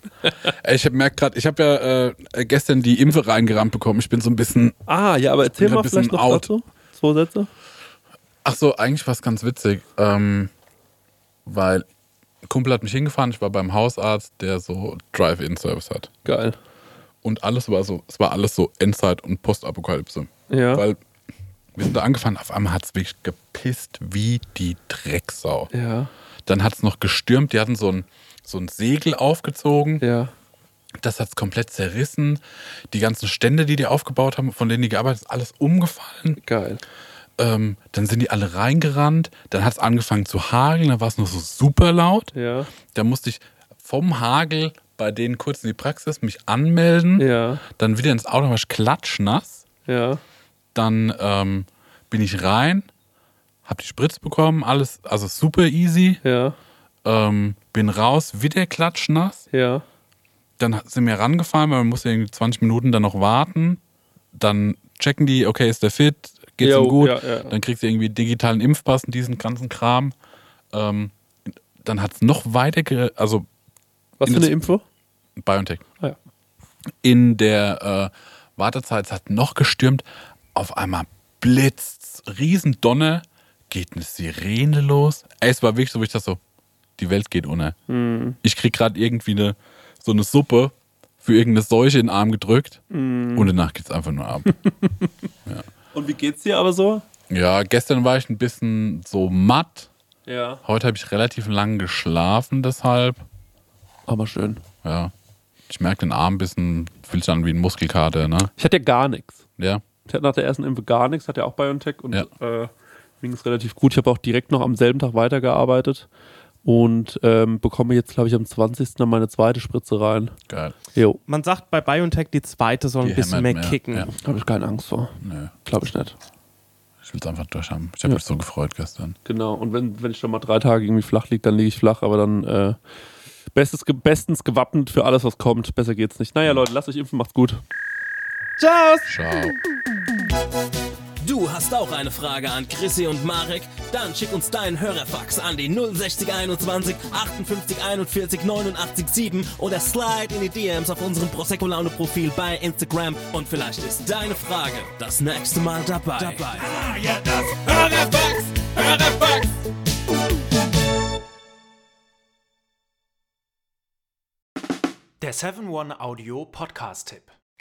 Ich merke gerade, ich habe ja gestern die Impfe reingerammt bekommen. Ich bin so ein bisschen aber erzähl mal vielleicht noch dazu. 2 Sätze. Ach so, eigentlich war es ganz witzig, weil ein Kumpel hat mich hingefahren. Ich war beim Hausarzt, der so Drive-In-Service hat. Geil. Und es war alles so Endzeit und Postapokalypse. Ja. Weil wir sind da angefahren, auf einmal hat es wirklich gepisst wie die Drecksau. Ja. Dann hat es noch gestürmt, die hatten so ein Segel aufgezogen. Ja. Das hat es komplett zerrissen. Die ganzen Stände, die aufgebaut haben, von denen die gearbeitet haben, ist alles umgefallen. Geil. Dann sind die alle reingerannt. Dann hat es angefangen zu hageln, dann war es noch so super laut. Ja. Da musste ich vom Hagel bei denen kurz in die Praxis, mich anmelden, dann wieder ins Auto, war ich klatschnass, dann bin ich rein, hab die Spritze bekommen, alles, also super easy, bin raus, wieder klatschnass, dann sind wir rangefahren, weil man muss irgendwie 20 Minuten dann noch warten, dann checken die, okay, ist der fit, geht's ihm gut, dann kriegst du irgendwie digitalen Impfpass und diesen ganzen Kram, dann hat es noch weiter, was für eine Impfung? Biontech. Ah, ja. In der Wartezeit, es hat noch gestürmt, auf einmal blitzt, Riesendonner, geht eine Sirene los. Ey, es war wirklich so, wie ich dachte so, die Welt geht ohne. Mm. Ich krieg gerade irgendwie so eine Suppe für irgendeine Seuche in den Arm gedrückt und danach geht's einfach nur ab. Ja. Und wie geht's dir aber so? Ja, gestern war ich ein bisschen so matt. Ja. Heute habe ich relativ lang geschlafen, deshalb. Aber schön. Ja. Ich merke den Arm ein bisschen, fühlt sich an wie ein Muskelkater, ne? Ich hatte ja gar nichts. Ja. Ich hatte nach der ersten Impfung gar nichts, hatte ja auch Biontech und mir ging es relativ gut. Ich habe auch direkt noch am selben Tag weitergearbeitet und bekomme jetzt, glaube ich, am 20. dann meine zweite Spritze rein. Geil. Jo. Man sagt bei Biontech, die zweite soll ein bisschen mehr kicken. Ja. Da habe ich keine Angst vor. Nö. Glaube ich nicht. Ich will es einfach durchhaben. Ich habe mich so gefreut gestern. Genau. Und wenn ich schon mal 3 Tage irgendwie flach liege, dann liege ich flach, aber dann bestens gewappnet für alles, was kommt. Besser geht's nicht. Naja, Leute, lasst euch impfen, macht's gut. Tschüss! Ciao. Du hast auch eine Frage an Chrissy und Marek? Dann schick uns deinen Hörerfax an die 06021 58 41 89 7 oder slide in die DMs auf unserem Prosecco-Laune-Profil bei Instagram und vielleicht ist deine Frage das nächste Mal dabei. Ah, ja, das Hörerfax! Der 7-One-Audio-Podcast-Tipp.